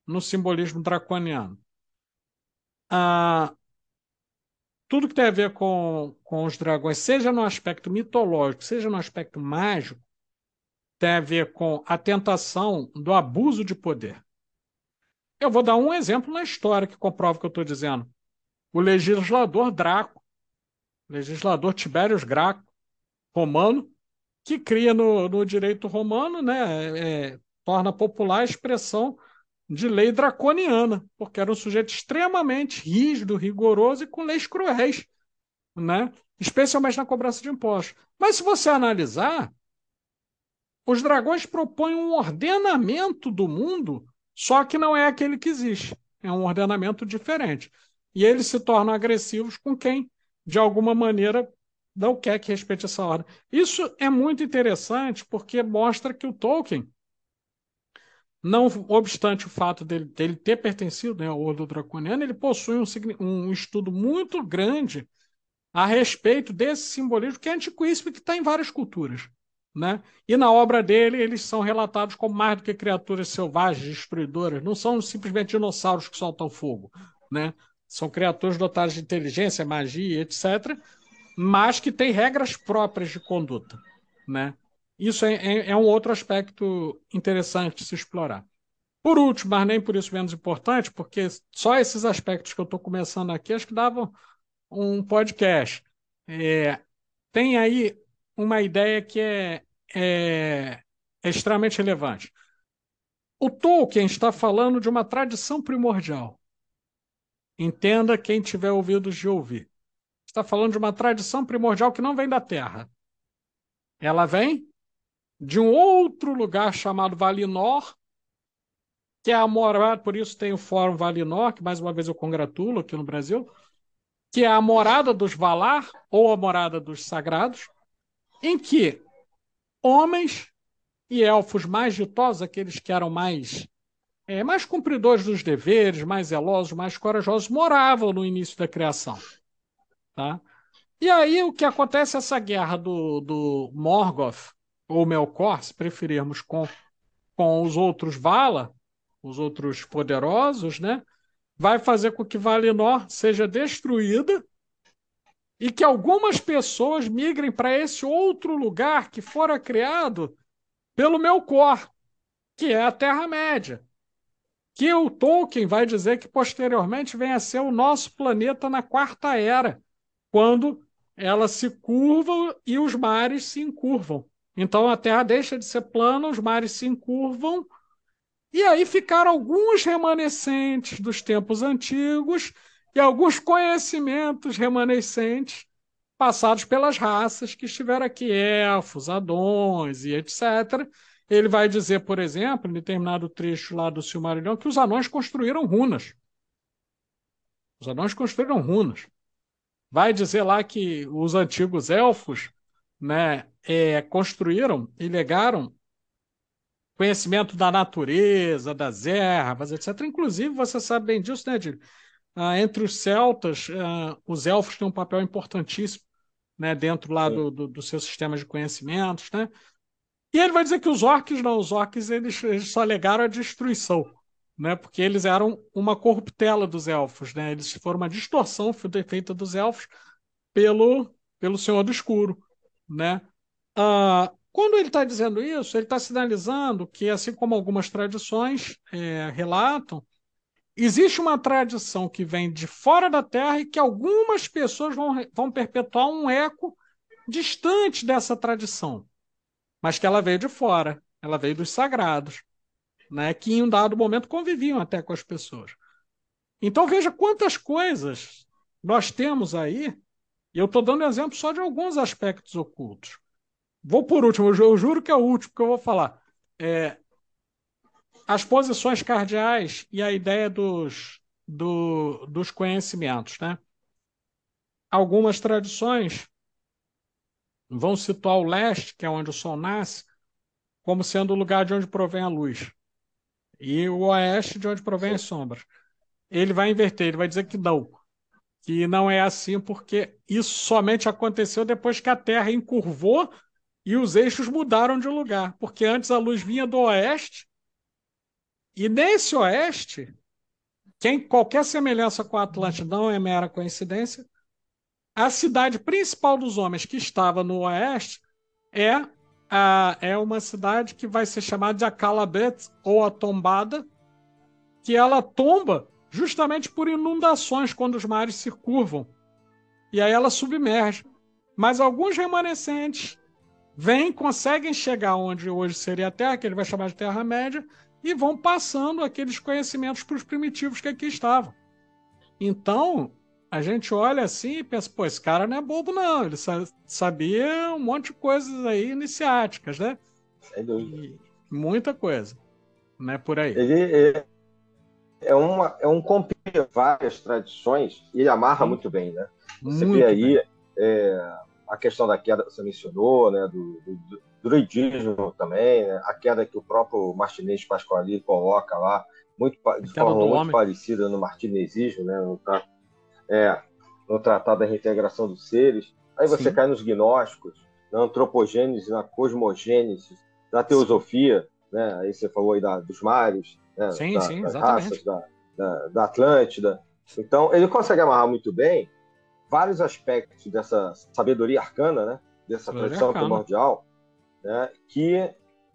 no simbolismo draconiano. Ah... Tudo que tem a ver com, com os dragões, seja no aspecto mitológico, seja no aspecto mágico, tem a ver com a tentação do abuso de poder. Eu vou dar um exemplo na história que comprova o que eu estou dizendo. O legislador Draco, o legislador Tibérius Graco, romano, que cria no, no direito romano, né, é, torna popular a expressão de lei draconiana, porque era um sujeito extremamente rígido, rigoroso e com leis cruéis, né, especialmente na cobrança de impostos. Mas se você analisar, os dragões propõem um ordenamento do mundo, só que não é aquele que existe. É um ordenamento diferente. E eles se tornam agressivos com quem, de alguma maneira, não quer que respeite essa ordem. Isso é muito interessante porque mostra que o Tolkien, não obstante o fato dele, dele ter pertencido, né, ao Ordo Draconiano, ele possui um, um estudo muito grande a respeito desse simbolismo que é antiquíssimo e que está em várias culturas, né? E na obra dele eles são relatados como mais do que criaturas selvagens, destruidoras. Não são simplesmente dinossauros que soltam fogo, né? São criaturas dotadas de inteligência, magia, etcétera, mas que têm regras próprias de conduta, né? Isso é, é, é um outro aspecto interessante de se explorar. Por último, mas nem por isso menos importante, porque só esses aspectos que eu estou começando aqui acho que davam um podcast. É, tem aí uma ideia que é, é, é extremamente relevante. O Tolkien está falando de uma tradição primordial. Entenda quem tiver ouvidos de ouvir. Está falando de uma tradição primordial que não vem da Terra. Ela vem de um outro lugar chamado Valinor, que é a morada, por isso tem o Fórum Valinor, que mais uma vez eu congratulo aqui no Brasil, que é a morada dos Valar, ou a morada dos Sagrados, em que homens e elfos mais ditosos, aqueles que eram mais, é, mais cumpridores dos deveres, mais zelosos, mais corajosos, moravam no início da criação. Tá? E aí o que acontece é essa guerra do, do Morgoth, ou Melkor, se preferirmos, com, com os outros Valar, os outros poderosos, né? Vai fazer com que Valinor seja destruída, e que algumas pessoas migrem para esse outro lugar que fora criado pelo Melkor, que é a Terra-média, que o Tolkien vai dizer que posteriormente vem a ser o nosso planeta na Quarta Era, quando ela se curva e os mares se encurvam. Então a Terra deixa de ser plana, os mares se encurvam, e aí ficaram alguns remanescentes dos tempos antigos e alguns conhecimentos remanescentes passados pelas raças que estiveram aqui, elfos, anões e etcétera. Ele vai dizer, por exemplo, em determinado trecho lá do Silmarillion, que os anões construíram runas. Os anões construíram runas. Vai dizer lá que os antigos elfos, né, é, construíram e legaram conhecimento da natureza, das ervas, etcétera. Inclusive, você sabe bem disso, né, Dílio? Ah, entre os celtas, ah, os elfos têm um papel importantíssimo, né, dentro lá do, do, do seu sistema de conhecimentos, né? E ele vai dizer que os orques não, os orques eles, eles só legaram a destruição, né? Porque eles eram uma corruptela dos elfos, né? Eles foram uma distorção feita dos elfos pelo, pelo Senhor do Escuro, né? Ah, quando ele está dizendo isso, ele está sinalizando que, assim como algumas tradições é, relatam, existe uma tradição que vem de fora da Terra e que algumas pessoas vão, vão perpetuar um eco distante dessa tradição, mas que ela veio de fora, ela veio dos sagrados, né, que em um dado momento conviviam até com as pessoas. Então veja quantas coisas nós temos aí, e eu estou dando exemplo só de alguns aspectos ocultos. Vou por último, eu juro que é o último que eu vou falar. É... As posições cardeais e a ideia dos, do, dos conhecimentos, né? Algumas tradições vão situar o leste, que é onde o sol nasce, como sendo o lugar de onde provém a luz, e o oeste de onde provém as sombras. Ele vai inverter, ele vai dizer que não, que não é assim, porque isso somente aconteceu depois que a Terra encurvou e os eixos mudaram de lugar, porque antes a luz vinha do oeste. E nesse oeste, quem, qualquer semelhança com a Atlântida não é mera coincidência, a cidade principal dos homens que estava no oeste é, a, é uma cidade que vai ser chamada de Akalabet, ou a tombada, que ela tomba justamente por inundações quando os mares se curvam. E aí ela submerge. Mas alguns remanescentes vêm, conseguem chegar onde hoje seria a Terra, que ele vai chamar de Terra-média, e vão passando aqueles conhecimentos para os primitivos que aqui estavam. Então, a gente olha assim e pensa, pô, esse cara não é bobo não, ele sabia um monte de coisas aí iniciáticas, né? Sem dúvida. E muita coisa, né, por aí. Ele é, uma, é um compilado de várias tradições e ele amarra muito bem, né? Você muito vê aí é, a questão da queda que você mencionou, né, do, do, do druidismo também, né? A queda que o próprio Martinez Pasquali coloca lá, muito, de forma muito homem. parecida no martinezismo, né? No, é, no Tratado da Reintegração dos Seres. Aí você Sim. cai nos gnósticos, na antropogênese, na cosmogênese, na teosofia, né? Aí você falou aí da, dos mares, né? Sim, da, sim, das raças, da, da, da Atlântida. Então, ele consegue amarrar muito bem vários aspectos dessa sabedoria arcana, né? Dessa sabedoria tradição arcana. primordial, né? Que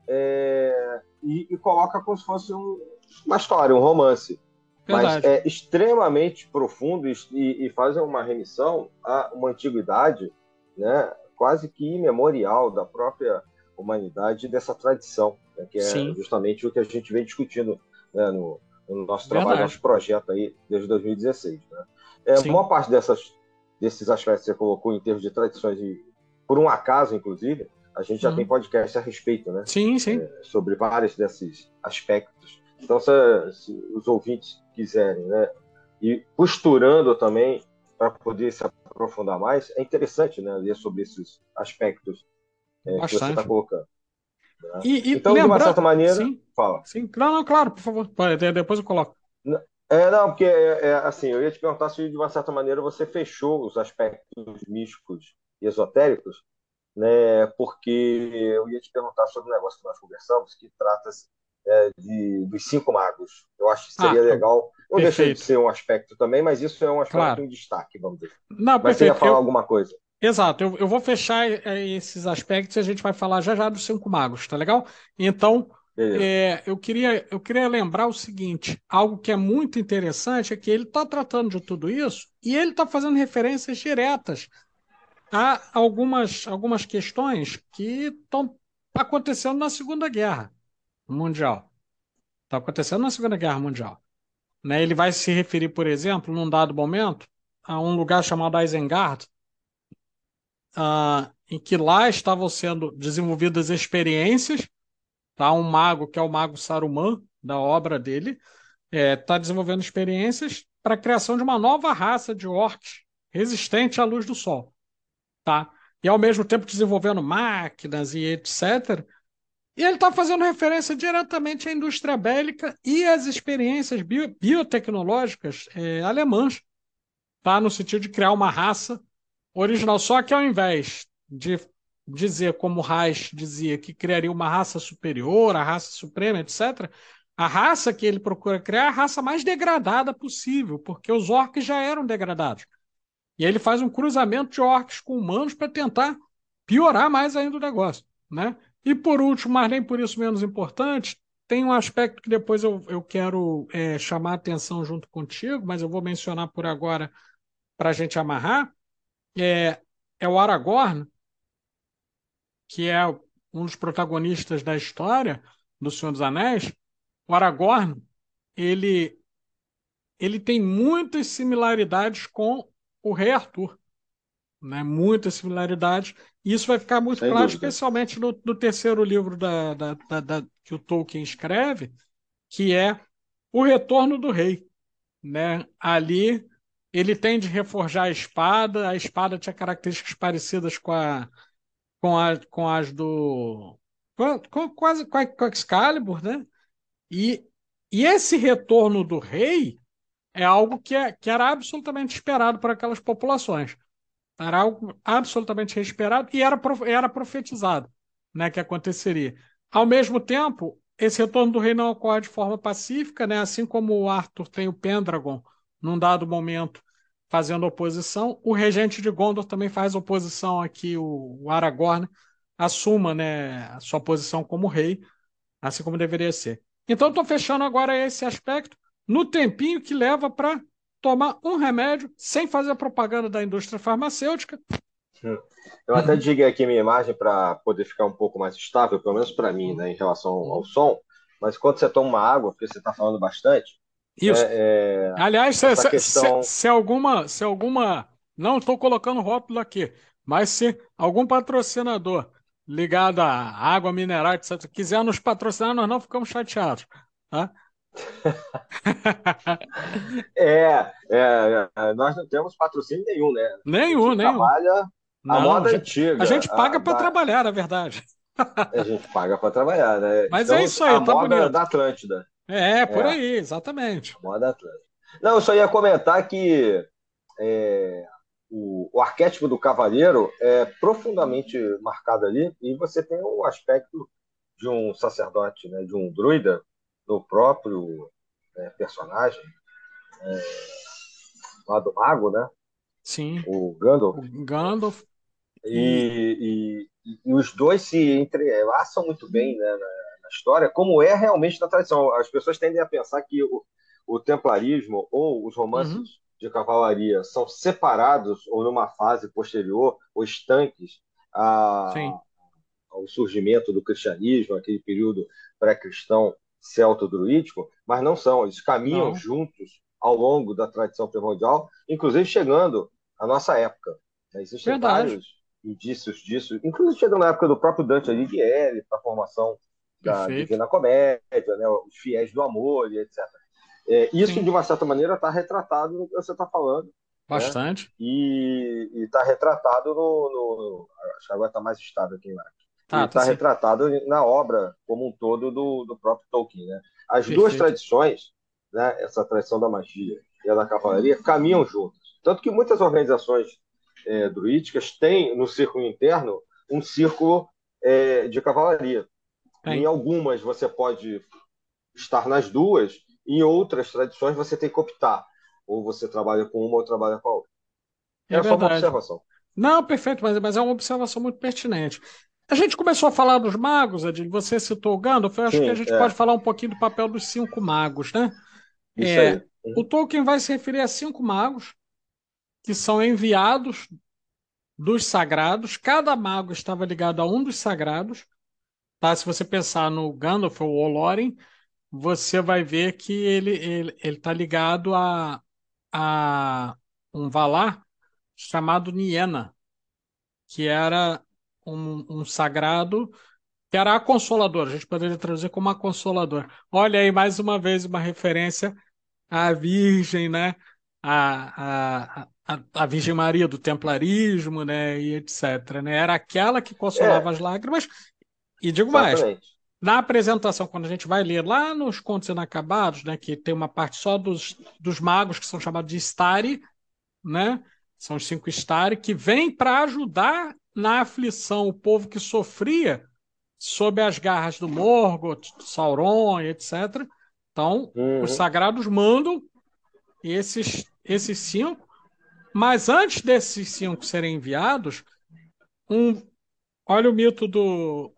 é, e, e coloca como se fosse um, uma história, um romance. Verdade. Mas é extremamente profundo e, e faz uma remissão a uma antiguidade, né, quase que imemorial da própria humanidade, dessa tradição, né, que é Sim. justamente o que a gente vem discutindo, né, no, no nosso trabalho, Verdade. nosso projeto aí desde dois mil e dezesseis. Né? É, boa parte dessas, desses aspectos que você colocou em termos de tradições, e, por um acaso, inclusive, a gente já uhum. tem podcast a respeito, né? Sim, sim. É, sobre vários desses aspectos. Então, se, se os ouvintes quiserem, né, e costurando também para poder se aprofundar mais, é interessante, né, ler sobre esses aspectos é, que você está colocando. Né? E, e então, lembra... de uma certa maneira, sim, fala. Sim, não, não, claro, por favor, depois eu coloco. É, não, porque é, é, assim, eu ia te perguntar se de uma certa maneira você fechou os aspectos místicos e esotéricos, né, porque eu ia te perguntar sobre o negócio que nós conversamos, que trata-se É, de, dos cinco magos. Eu acho que seria ah, legal. Não deixei de ser um aspecto também, mas isso é um aspecto claro. em destaque, vamos dizer. Não, mas perfeito. Você ia falar eu... alguma coisa. Exato, eu, eu vou fechar esses aspectos e a gente vai falar já já dos cinco magos, tá legal? Então, é, eu, queria, eu queria lembrar o seguinte, algo que é muito interessante é que ele está tratando de tudo isso e ele está fazendo referências diretas a algumas, algumas questões que estão acontecendo na Segunda Guerra Mundial. Está acontecendo na Segunda Guerra Mundial. Né? Ele vai se referir, por exemplo, num dado momento, a um lugar chamado Isengard, uh, em que lá estavam sendo desenvolvidas experiências. Tá? Um mago, que é o mago Saruman, da obra dele, está é, desenvolvendo experiências para a criação de uma nova raça de orcs resistente à luz do sol. Tá? E, ao mesmo tempo, desenvolvendo máquinas e etcétera. E ele está fazendo referência diretamente à indústria bélica e às experiências bio, biotecnológicas é, alemãs, tá? No sentido de criar uma raça original. Só que ao invés de dizer, como Reich dizia, que criaria uma raça superior, a raça suprema, etcétera, a raça que ele procura criar é a raça mais degradada possível, porque os orcs já eram degradados. E ele faz um cruzamento de orcs com humanos para tentar piorar mais ainda o negócio, né? E por último, mas nem por isso menos importante, tem um aspecto que depois eu, eu quero é, chamar a atenção junto contigo, mas eu vou mencionar por agora para a gente amarrar, é, é o Aragorn, que é um dos protagonistas da história do Senhor dos Anéis. O Aragorn, ele, ele tem muitas similaridades com o Rei Arthur. Né, muitas similaridades, e isso vai ficar muito Sem claro, dúvida. especialmente no, no terceiro livro da, da, da, da, que o Tolkien escreve, que é O Retorno do Rei. Né? Ali ele tende a reforjar a espada, a espada tinha características parecidas com, a, com, a, com as do... com, quase com, com a Excalibur, né? E, e esse Retorno do Rei é algo que, é, que era absolutamente esperado por aquelas populações. Era algo absolutamente inesperado e era, era profetizado, né, que aconteceria. Ao mesmo tempo, esse retorno do rei não ocorre de forma pacífica, né? Assim como o Arthur tem o Pendragon, num dado momento, fazendo oposição, o regente de Gondor também faz oposição aqui, o, o Aragorn assuma, né, a sua posição como rei, assim como deveria ser. Então, estou fechando agora esse aspecto no tempinho que leva para... tomar um remédio sem fazer propaganda da indústria farmacêutica Eu até digo aqui minha imagem para poder ficar um pouco mais estável, pelo menos para mim, né, em relação ao som. Mas quando você toma uma água, porque você está falando bastante... Isso. É, é, aliás, se, se, questão... se, se, alguma, se alguma... Não estou colocando rótulo aqui, mas se algum patrocinador ligado a água, mineral, etcétera, quiser nos patrocinar, nós não ficamos chateados. Tá? é, é, nós não temos patrocínio nenhum, né? Nenhum, nenhum. Trabalha não, a moda a gente, antiga. A gente paga para da... trabalhar, na verdade. A gente paga para trabalhar, né? Mas então, é isso aí, a tá moda bonito. Da Atlântida. É, por é. aí, exatamente. A moda da Atlântida. Não, eu só ia comentar que é, o, o arquétipo do cavaleiro é profundamente marcado ali, e você tem o aspecto de um sacerdote, né, de um druida, do próprio né, personagem, é, lá do mago, né? Sim. O Gandalf. O Gandalf. E, e, e os dois se entrelaçam muito bem, né, na, na história, como é realmente na tradição. As pessoas tendem a pensar que o, o templarismo ou os romances uhum. de cavalaria são separados ou numa fase posterior ou estanques a, ao surgimento do cristianismo, aquele período pré-cristão celto-druídico, mas não são. Eles caminham não. juntos ao longo da tradição primordial, inclusive chegando à nossa época. Existem Verdade. vários indícios disso, inclusive chegando na época do próprio Dante Alighieri, para a formação da Divina Comédia, né, os fiéis do amor, e etcétera. É, isso, Sim. de uma certa maneira, está retratado no que você está falando. Bastante. Né? E está retratado no, no... Acho que agora está mais estável aqui em Marcos. Está tá retratado na obra como um todo do, do próprio Tolkien. Né? As Perfeito. duas tradições, né, essa tradição da magia e a da cavalaria, caminham juntas. Tanto que muitas organizações É, druídicas tem no círculo interno um círculo é, de cavalaria. É. Em algumas você pode estar nas duas, em outras tradições você tem que optar. Ou você trabalha com uma ou trabalha com a outra. É, é só uma observação. Não, perfeito, mas, mas é uma observação muito pertinente. A gente começou a falar dos magos, Adilho, você citou o Gandalf, eu acho Sim, que a gente é. pode falar um pouquinho do papel dos cinco magos, né? Isso é, aí. Uhum. O Tolkien vai se referir a cinco magos, que são enviados dos sagrados. Cada mago estava ligado a um dos sagrados. Tá? Se você pensar no Gandalf ou Olorin, você vai ver que ele está ele, ele tá ligado a, a um Valar chamado Niena, que era um, um sagrado, que era a Consoladora. A gente poderia traduzir como a Consoladora. Olha aí, mais uma vez, uma referência à Virgem, né? A, a, a, a Virgem Maria do templarismo, né, e etcétera. Né? Era aquela que consolava é. as lágrimas. E digo Exatamente. mais, na apresentação, quando a gente vai ler lá nos Contos Inacabados, né, que tem uma parte só dos, dos magos que são chamados de Estari, né, são os cinco Estari, que vêm para ajudar na aflição o povo que sofria sob as garras do Morgoth, do Sauron, etcétera. Então, uhum. os sagrados mandam esses esses cinco, mas antes desses cinco serem enviados, um, olha o mito do...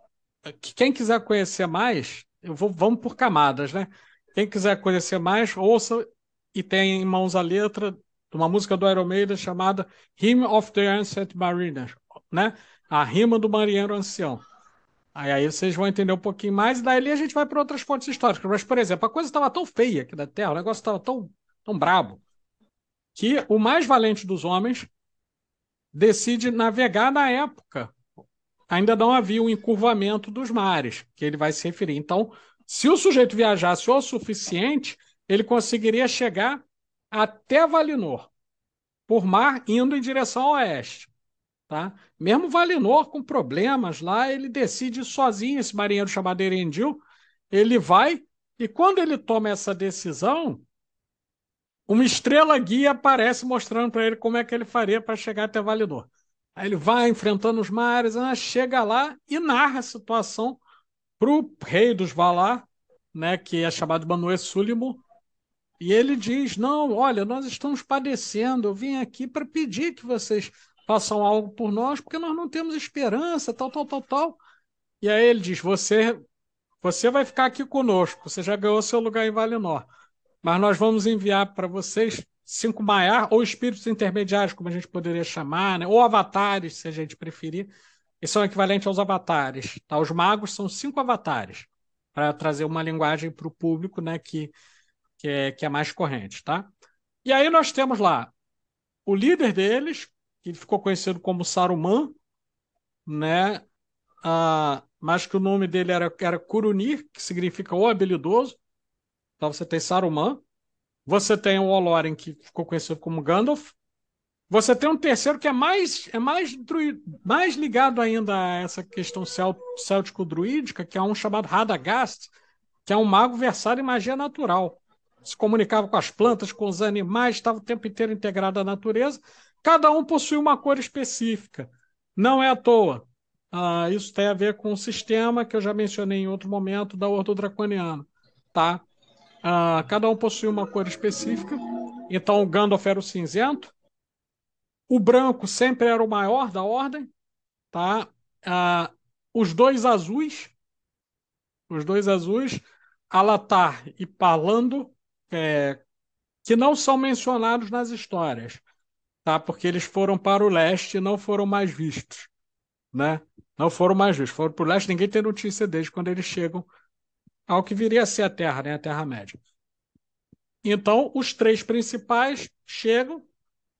Quem quiser conhecer mais, eu vou, vamos por camadas, né? Quem quiser conhecer mais, ouça e tem em mãos a letra de uma música do Iron Maiden chamada Hymn of the Ancient Mariner, né? A Rima do Marinheiro Ancião. Aí, aí vocês vão entender um pouquinho mais, e daí a gente vai para outras fontes históricas. Mas, por exemplo, a coisa estava tão feia aqui da Terra, o negócio estava tão... tão brabo, que o mais valente dos homens decide navegar na época. Ainda não havia o encurvamento dos mares, que ele vai se referir. Então, se o sujeito viajasse o suficiente, ele conseguiria chegar até Valinor, por mar, indo em direção ao oeste. Tá? Mesmo Valinor, com problemas lá, ele decide sozinho, esse marinheiro chamado Erendil, ele vai, e quando ele toma essa decisão, uma estrela guia aparece mostrando para ele como é que ele faria para chegar até Valinor. Aí ele vai enfrentando os mares, chega lá e narra a situação para o rei dos Valar, né, que é chamado Manuel Sulimur, e ele diz, não, olha, nós estamos padecendo, eu vim aqui para pedir que vocês façam algo por nós, porque nós não temos esperança, tal, tal, tal, tal. E aí ele diz, você, você vai ficar aqui conosco, você já ganhou seu lugar em Valinor, mas nós vamos enviar para vocês cinco maiar, ou espíritos intermediários, como a gente poderia chamar, né? Ou avatares, se a gente preferir. Eles são equivalentes aos avatares. Tá? Os magos são cinco avatares, para trazer uma linguagem para o público, né, que, que, é, que é mais corrente. Tá? E aí nós temos lá o líder deles, que ficou conhecido como Saruman, né? Ah, mas que o nome dele era, era Kurunir, que significa o habilidoso. Então você tem Saruman. Você tem o Olorin, que ficou conhecido como Gandalf. Você tem um terceiro que é mais, é mais, druid, mais ligado ainda a essa questão céltico-druídica, que é um chamado Radagast, que é um mago versado em magia natural. Se comunicava com as plantas, com os animais, estava o tempo inteiro integrado à natureza. Cada um possui uma cor específica. Não é à toa. Ah, isso tem a ver com o sistema que eu já mencionei em outro momento, da Ordo Draconiana. Tá? Uh, cada um possui uma cor específica. Então o Gandalf era o cinzento. O branco sempre era o maior da ordem, tá? uh, Os dois azuis Os dois azuis Alatar e Palando, é, que não são mencionados nas histórias, tá? Porque eles foram para o leste e não foram mais vistos, né? Não foram mais vistos, foram para o leste. Ninguém tem notícia deles quando eles chegam ao que viria a ser a Terra, né? A Terra-média. Então, os três principais chegam,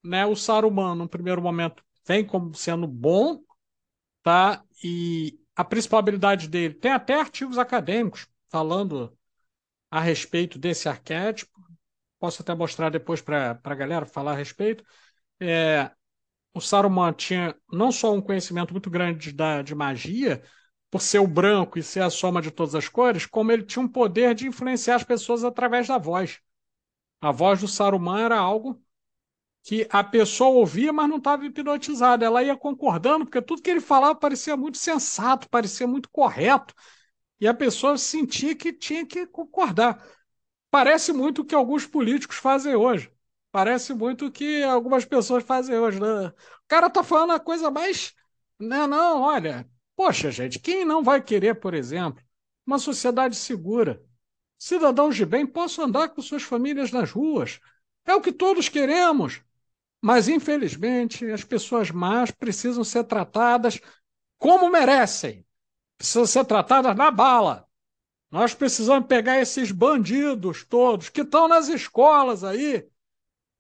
né? O Saruman, no primeiro momento, vem como sendo bom, tá? E a principal habilidade dele... Tem até artigos acadêmicos falando a respeito desse arquétipo. Posso até mostrar depois para a galera falar a respeito. É, o Saruman tinha não só um conhecimento muito grande da, de magia, por ser o branco e ser a soma de todas as cores, como ele tinha um poder de influenciar as pessoas através da voz. A voz do Saruman era algo que a pessoa ouvia, mas não estava hipnotizada. Ela ia concordando, porque tudo que ele falava parecia muito sensato, parecia muito correto, e a pessoa sentia que tinha que concordar. Parece muito o que alguns políticos fazem hoje. Parece muito o que algumas pessoas fazem hoje. Né? O cara está falando a coisa mais... Não, não, olha... Poxa, gente, quem não vai querer, por exemplo, uma sociedade segura? Cidadãos de bem possam andar com suas famílias nas ruas. É o que todos queremos. Mas, infelizmente, as pessoas más precisam ser tratadas como merecem. Precisam ser tratadas na bala. Nós precisamos pegar esses bandidos todos que estão nas escolas aí,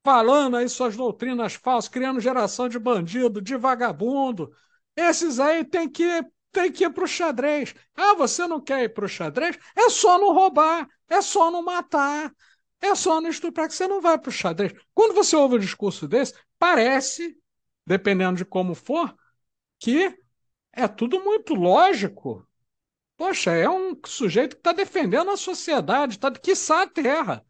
falando aí suas doutrinas falsas, criando geração de bandido, de vagabundo. Esses aí tem que, tem que ir para o xadrez. Ah, você não quer ir para o xadrez? É só não roubar, é só não matar, é só não estuprar que você não vai para o xadrez. Quando você ouve um discurso desse, parece, dependendo de como for, que é tudo muito lógico. Poxa, é um sujeito que está defendendo a sociedade, está, quiçá, a terra.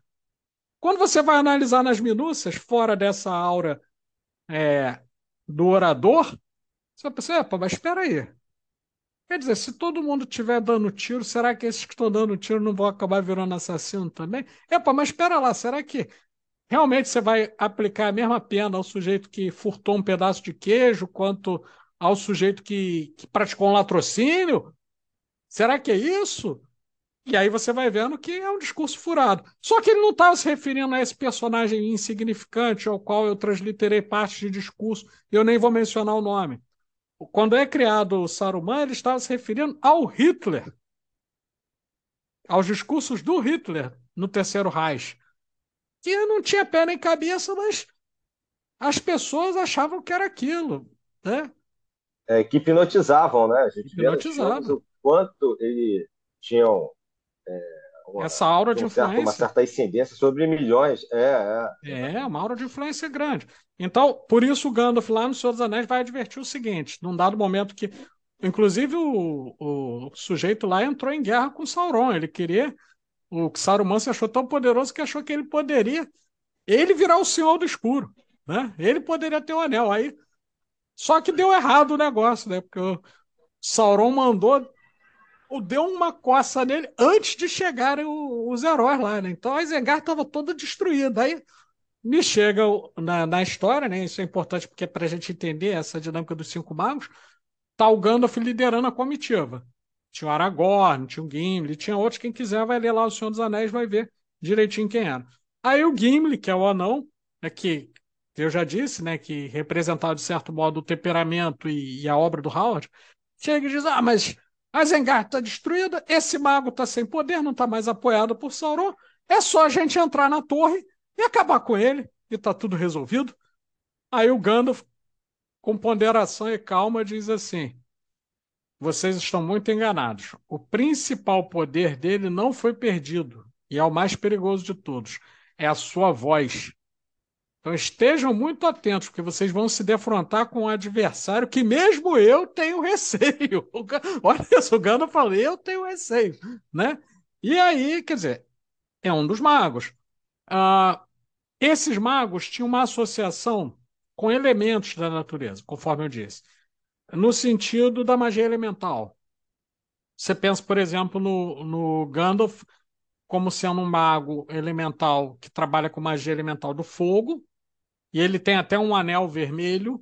Quando você vai analisar nas minúcias, fora dessa aura é, do orador, você vai pensar, epa, mas espera aí. Quer dizer, se todo mundo estiver dando tiro, será que esses que estão dando tiro não vão acabar virando assassino também? Epa, mas espera lá, será que realmente você vai aplicar a mesma pena ao sujeito que furtou um pedaço de queijo quanto ao sujeito que, que praticou um latrocínio? Será que é isso? E aí você vai vendo que é um discurso furado. Só que ele não estava se referindo a esse personagem insignificante ao qual eu transliterei parte de discurso, e eu nem vou mencionar o nome. Quando é criado o Saruman, ele estava se referindo ao Hitler, aos discursos do Hitler no Terceiro Reich, que não tinha pé nem cabeça, mas as pessoas achavam que era aquilo, né? É, que hipnotizavam, né? A gente hipnotizava o quanto eles tinham é, uma, essa aura de um influência, certo, uma certa ascendência sobre milhões. É, é. é, uma aura de influência grande. Então, por isso o Gandalf lá no Senhor dos Anéis vai advertir o seguinte, num dado momento que, inclusive, o, o sujeito lá entrou em guerra com Sauron, ele queria, o Saruman se achou tão poderoso que achou que ele poderia, ele virar o Senhor do Escuro, né? Ele poderia ter o anel, aí, só que deu errado o negócio, né? Porque o Sauron mandou, deu uma coça nele antes de chegarem os heróis lá, né? Então a Isengard estava toda destruída. Aí me chega na, na história, né? Isso é importante porque é para a gente entender essa dinâmica dos cinco magos. Tá o Gandalf liderando a comitiva. Tinha o Aragorn, tinha o Gimli, tinha outros. Quem quiser vai ler lá o Senhor dos Anéis, vai ver direitinho quem era. Aí o Gimli, que é o anão, é que eu já disse, né, que representava de certo modo o temperamento e, e a obra do Howard, chega e diz, ah, mas a Isengard está destruída, esse mago está sem poder, não está mais apoiado por Sauron, é só a gente entrar na torre e acabar com ele, e está tudo resolvido. Aí o Gandalf, com ponderação e calma, diz assim, vocês estão muito enganados. O principal poder dele não foi perdido, e é o mais perigoso de todos, é a sua voz. Então estejam muito atentos, porque vocês vão se defrontar com um adversário que mesmo eu tenho receio. Olha isso, o Gandalf falou, eu tenho receio, né? E aí, quer dizer, é um dos magos. Ah, esses magos tinham uma associação com elementos da natureza, conforme eu disse, no sentido da magia elemental. Você pensa, por exemplo, no, no Gandalf como sendo um mago elemental que trabalha com magia elemental do fogo. E ele tem até um anel vermelho,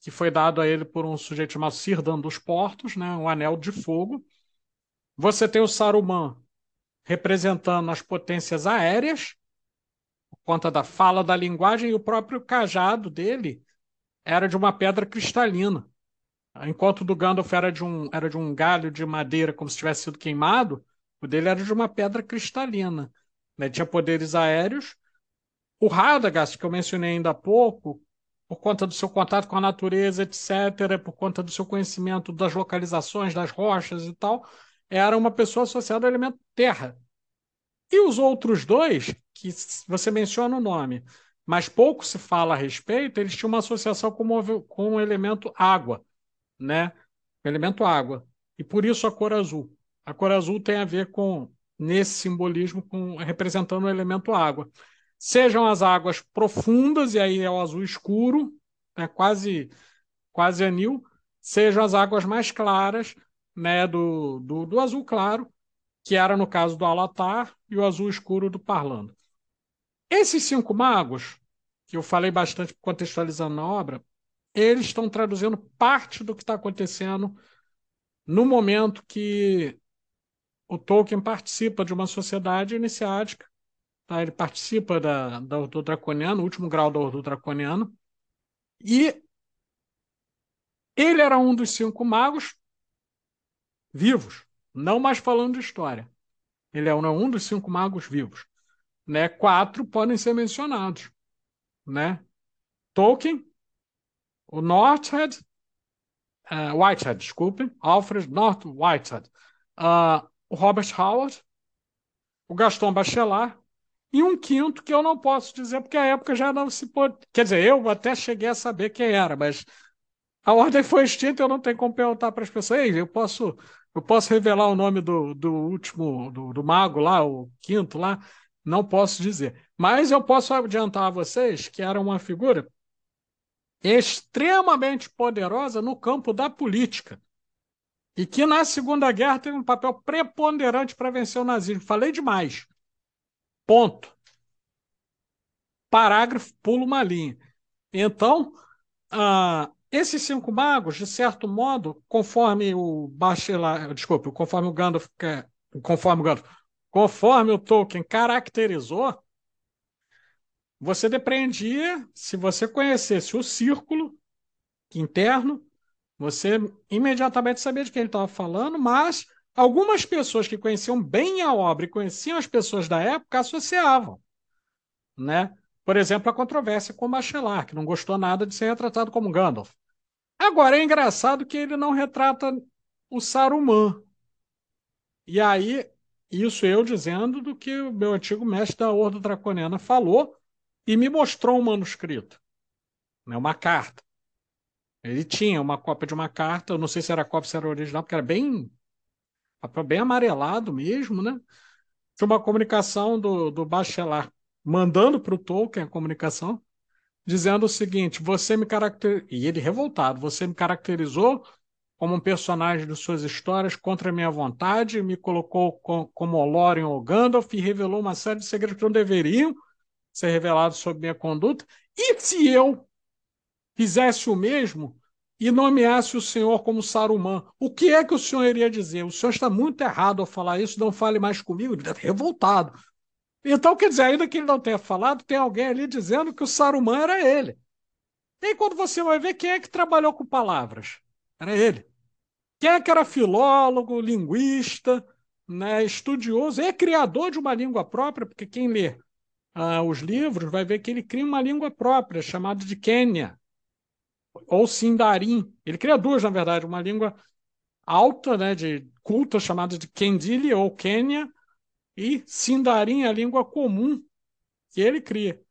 que foi dado a ele por um sujeito chamado Círdan dos Portos, né? Um anel de fogo. Você tem o Saruman representando as potências aéreas, por conta da fala, da linguagem, e o próprio cajado dele era de uma pedra cristalina. Enquanto o do Gandalf era de um, era de um galho de madeira, como se tivesse sido queimado, o dele era de uma pedra cristalina, né? Tinha poderes aéreos. O Radagast, que eu mencionei ainda há pouco, por conta do seu contato com a natureza, etcétera, por conta do seu conhecimento das localizações, das rochas e tal, era uma pessoa associada ao elemento terra. E os outros dois, que você menciona o nome, mas pouco se fala a respeito, eles tinham uma associação com, com o elemento água, né? O elemento água. E por isso a cor azul. A cor azul tem a ver com, nesse simbolismo, com, representando o elemento água. Sejam as águas profundas, e aí é o azul escuro, né, quase, quase anil, sejam as águas mais claras, né, do, do, do azul claro, que era no caso do Alatar, e o azul escuro do Parlando. Esses cinco magos, que eu falei bastante contextualizando na obra, eles estão traduzindo parte do que está acontecendo no momento que o Tolkien participa de uma sociedade iniciática. Ele participa da, da Ordo Draconiana, o último grau da Ordo Draconiana, e ele era um dos cinco magos vivos, não mais falando de história. Ele é um, um dos cinco magos vivos. Né? Quatro podem ser mencionados. Né? Tolkien, o Northhead, uh, Whitehead, desculpe, Alfred North Whitehead, uh, o Robert Howard, o Gaston Bachelard, e um quinto que eu não posso dizer, porque a época já não se pôde... Quer dizer, eu até cheguei a saber quem era, mas a ordem foi extinta, eu não tenho como perguntar para as pessoas. Ei, eu posso, eu posso revelar o nome do, do último, do, do mago lá, o quinto lá? Não posso dizer. Mas eu posso adiantar a vocês que era uma figura extremamente poderosa no campo da política. E que na Segunda Guerra teve um papel preponderante para vencer o nazismo. Falei demais. Ponto. Parágrafo, pulo uma linha. Então, uh, esses cinco magos, de certo modo, conforme o Bachelard, desculpe, conforme o Gandalf, conforme o Gandalf, conforme o Tolkien caracterizou, você depreendia, se você conhecesse o círculo interno, você imediatamente sabia de quem ele estava falando, mas algumas pessoas que conheciam bem a obra e conheciam as pessoas da época associavam, né? Por exemplo, a controvérsia com Bachelard, que não gostou nada de ser retratado como Gandalf. Agora, é engraçado que ele não retrata o Saruman. E aí, isso eu dizendo do que o meu antigo mestre da Ordo Draconiana falou e me mostrou um manuscrito, né? Uma carta. Ele tinha uma cópia de uma carta, eu não sei se era cópia ou se era original, porque era bem... papel bem amarelado mesmo, né? Tinha uma comunicação do, do Bachelard mandando para o Tolkien a comunicação, dizendo o seguinte, você me caracterizou, e ele revoltado, você me caracterizou como um personagem de suas histórias contra a minha vontade, me colocou com, como Olórin ou Gandalf e revelou uma série de segredos que não deveriam ser revelados sobre minha conduta, e se eu fizesse o mesmo, e nomeasse o senhor como Saruman, o que é que o senhor iria dizer? O senhor está muito errado ao falar isso, não fale mais comigo. Ele está revoltado. Então, quer dizer, ainda que ele não tenha falado, tem alguém ali dizendo que o Saruman era ele. E aí, quando você vai ver, quem é que trabalhou com palavras? Era ele. Quem é que era filólogo, linguista, né, estudioso, é criador de uma língua própria, porque quem lê ah, os livros vai ver que ele cria uma língua própria, chamada de Quenya, ou Sindarin. Ele cria duas, na verdade, uma língua alta, né, de culta, chamada de Kendili, ou Quenya, e Sindarin, a língua comum que ele cria.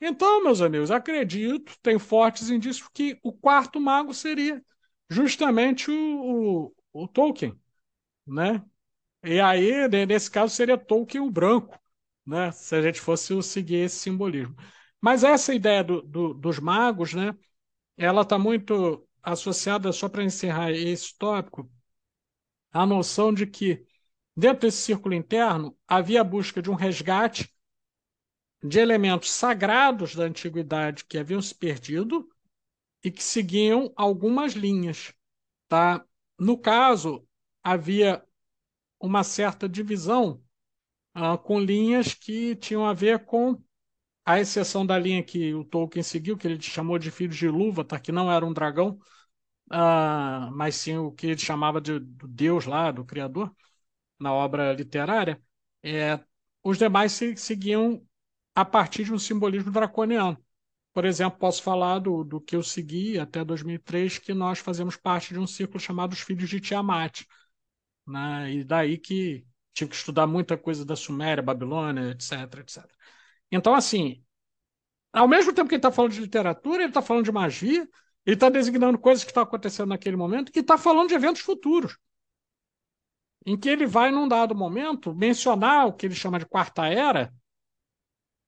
Então, meus amigos, acredito, tem fortes indícios que o quarto mago seria justamente o, o, o Tolkien, né? E aí, nesse caso, seria Tolkien o branco, né? Se a gente fosse seguir esse simbolismo. Mas essa ideia do, do, dos magos, né? Ela está muito associada, só para encerrar esse tópico, à noção de que, dentro desse círculo interno, havia a busca de um resgate de elementos sagrados da antiguidade que haviam se perdido e que seguiam algumas linhas, tá? No caso, havia uma certa divisão ah, com linhas que tinham a ver com, à exceção da linha que o Tolkien seguiu, que ele chamou de Filhos de Ilúvatar, que não era um dragão, ah, mas sim o que ele chamava de do Deus lá, do Criador, na obra literária, é, os demais se seguiam a partir de um simbolismo draconiano. Por exemplo, posso falar do, do que eu segui até dois mil e três, que nós fazemos parte de um círculo chamado Os Filhos de Tiamat, né? E daí que tive que estudar muita coisa da Suméria, Babilônia, etc, etcétera. Então, assim, ao mesmo tempo que ele está falando de literatura, ele está falando de magia, ele está designando coisas que estão acontecendo naquele momento e está falando de eventos futuros, em que ele vai, num dado momento, mencionar o que ele chama de Quarta Era,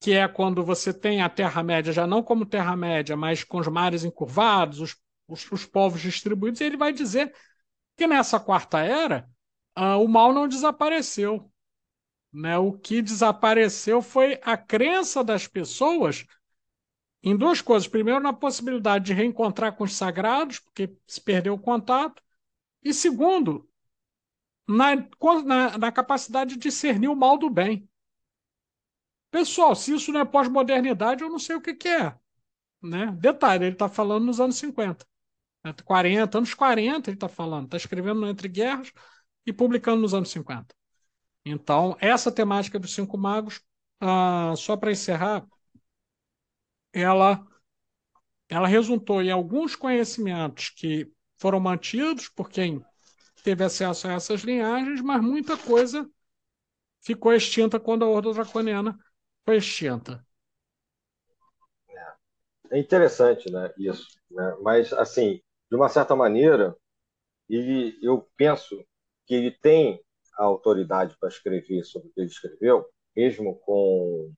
que é quando você tem a Terra-média já não como Terra-média, mas com os mares encurvados, os, os, os povos distribuídos, e ele vai dizer que nessa Quarta Era ah, o mal não desapareceu, né? O que desapareceu foi a crença das pessoas em duas coisas. Primeiro, na possibilidade de reencontrar com os sagrados, porque se perdeu o contato. E segundo, Na, na, na capacidade de discernir o mal do bem. Pessoal, se isso não é pós-modernidade, eu não sei o que, que é, né? Detalhe, ele está falando nos anos cinquenta. quarenta, anos quarenta ele está falando. Está escrevendo Entre Guerras e publicando nos anos cinquenta. Então, essa temática dos cinco magos, ah, só para encerrar, ela, ela resultou em alguns conhecimentos que foram mantidos por quem teve acesso a essas linhagens, mas muita coisa ficou extinta quando a Ordo Draconiana foi extinta. É interessante, né, isso, né? Mas, assim, de uma certa maneira, ele, eu penso que ele tem a autoridade para escrever sobre o que ele escreveu, mesmo com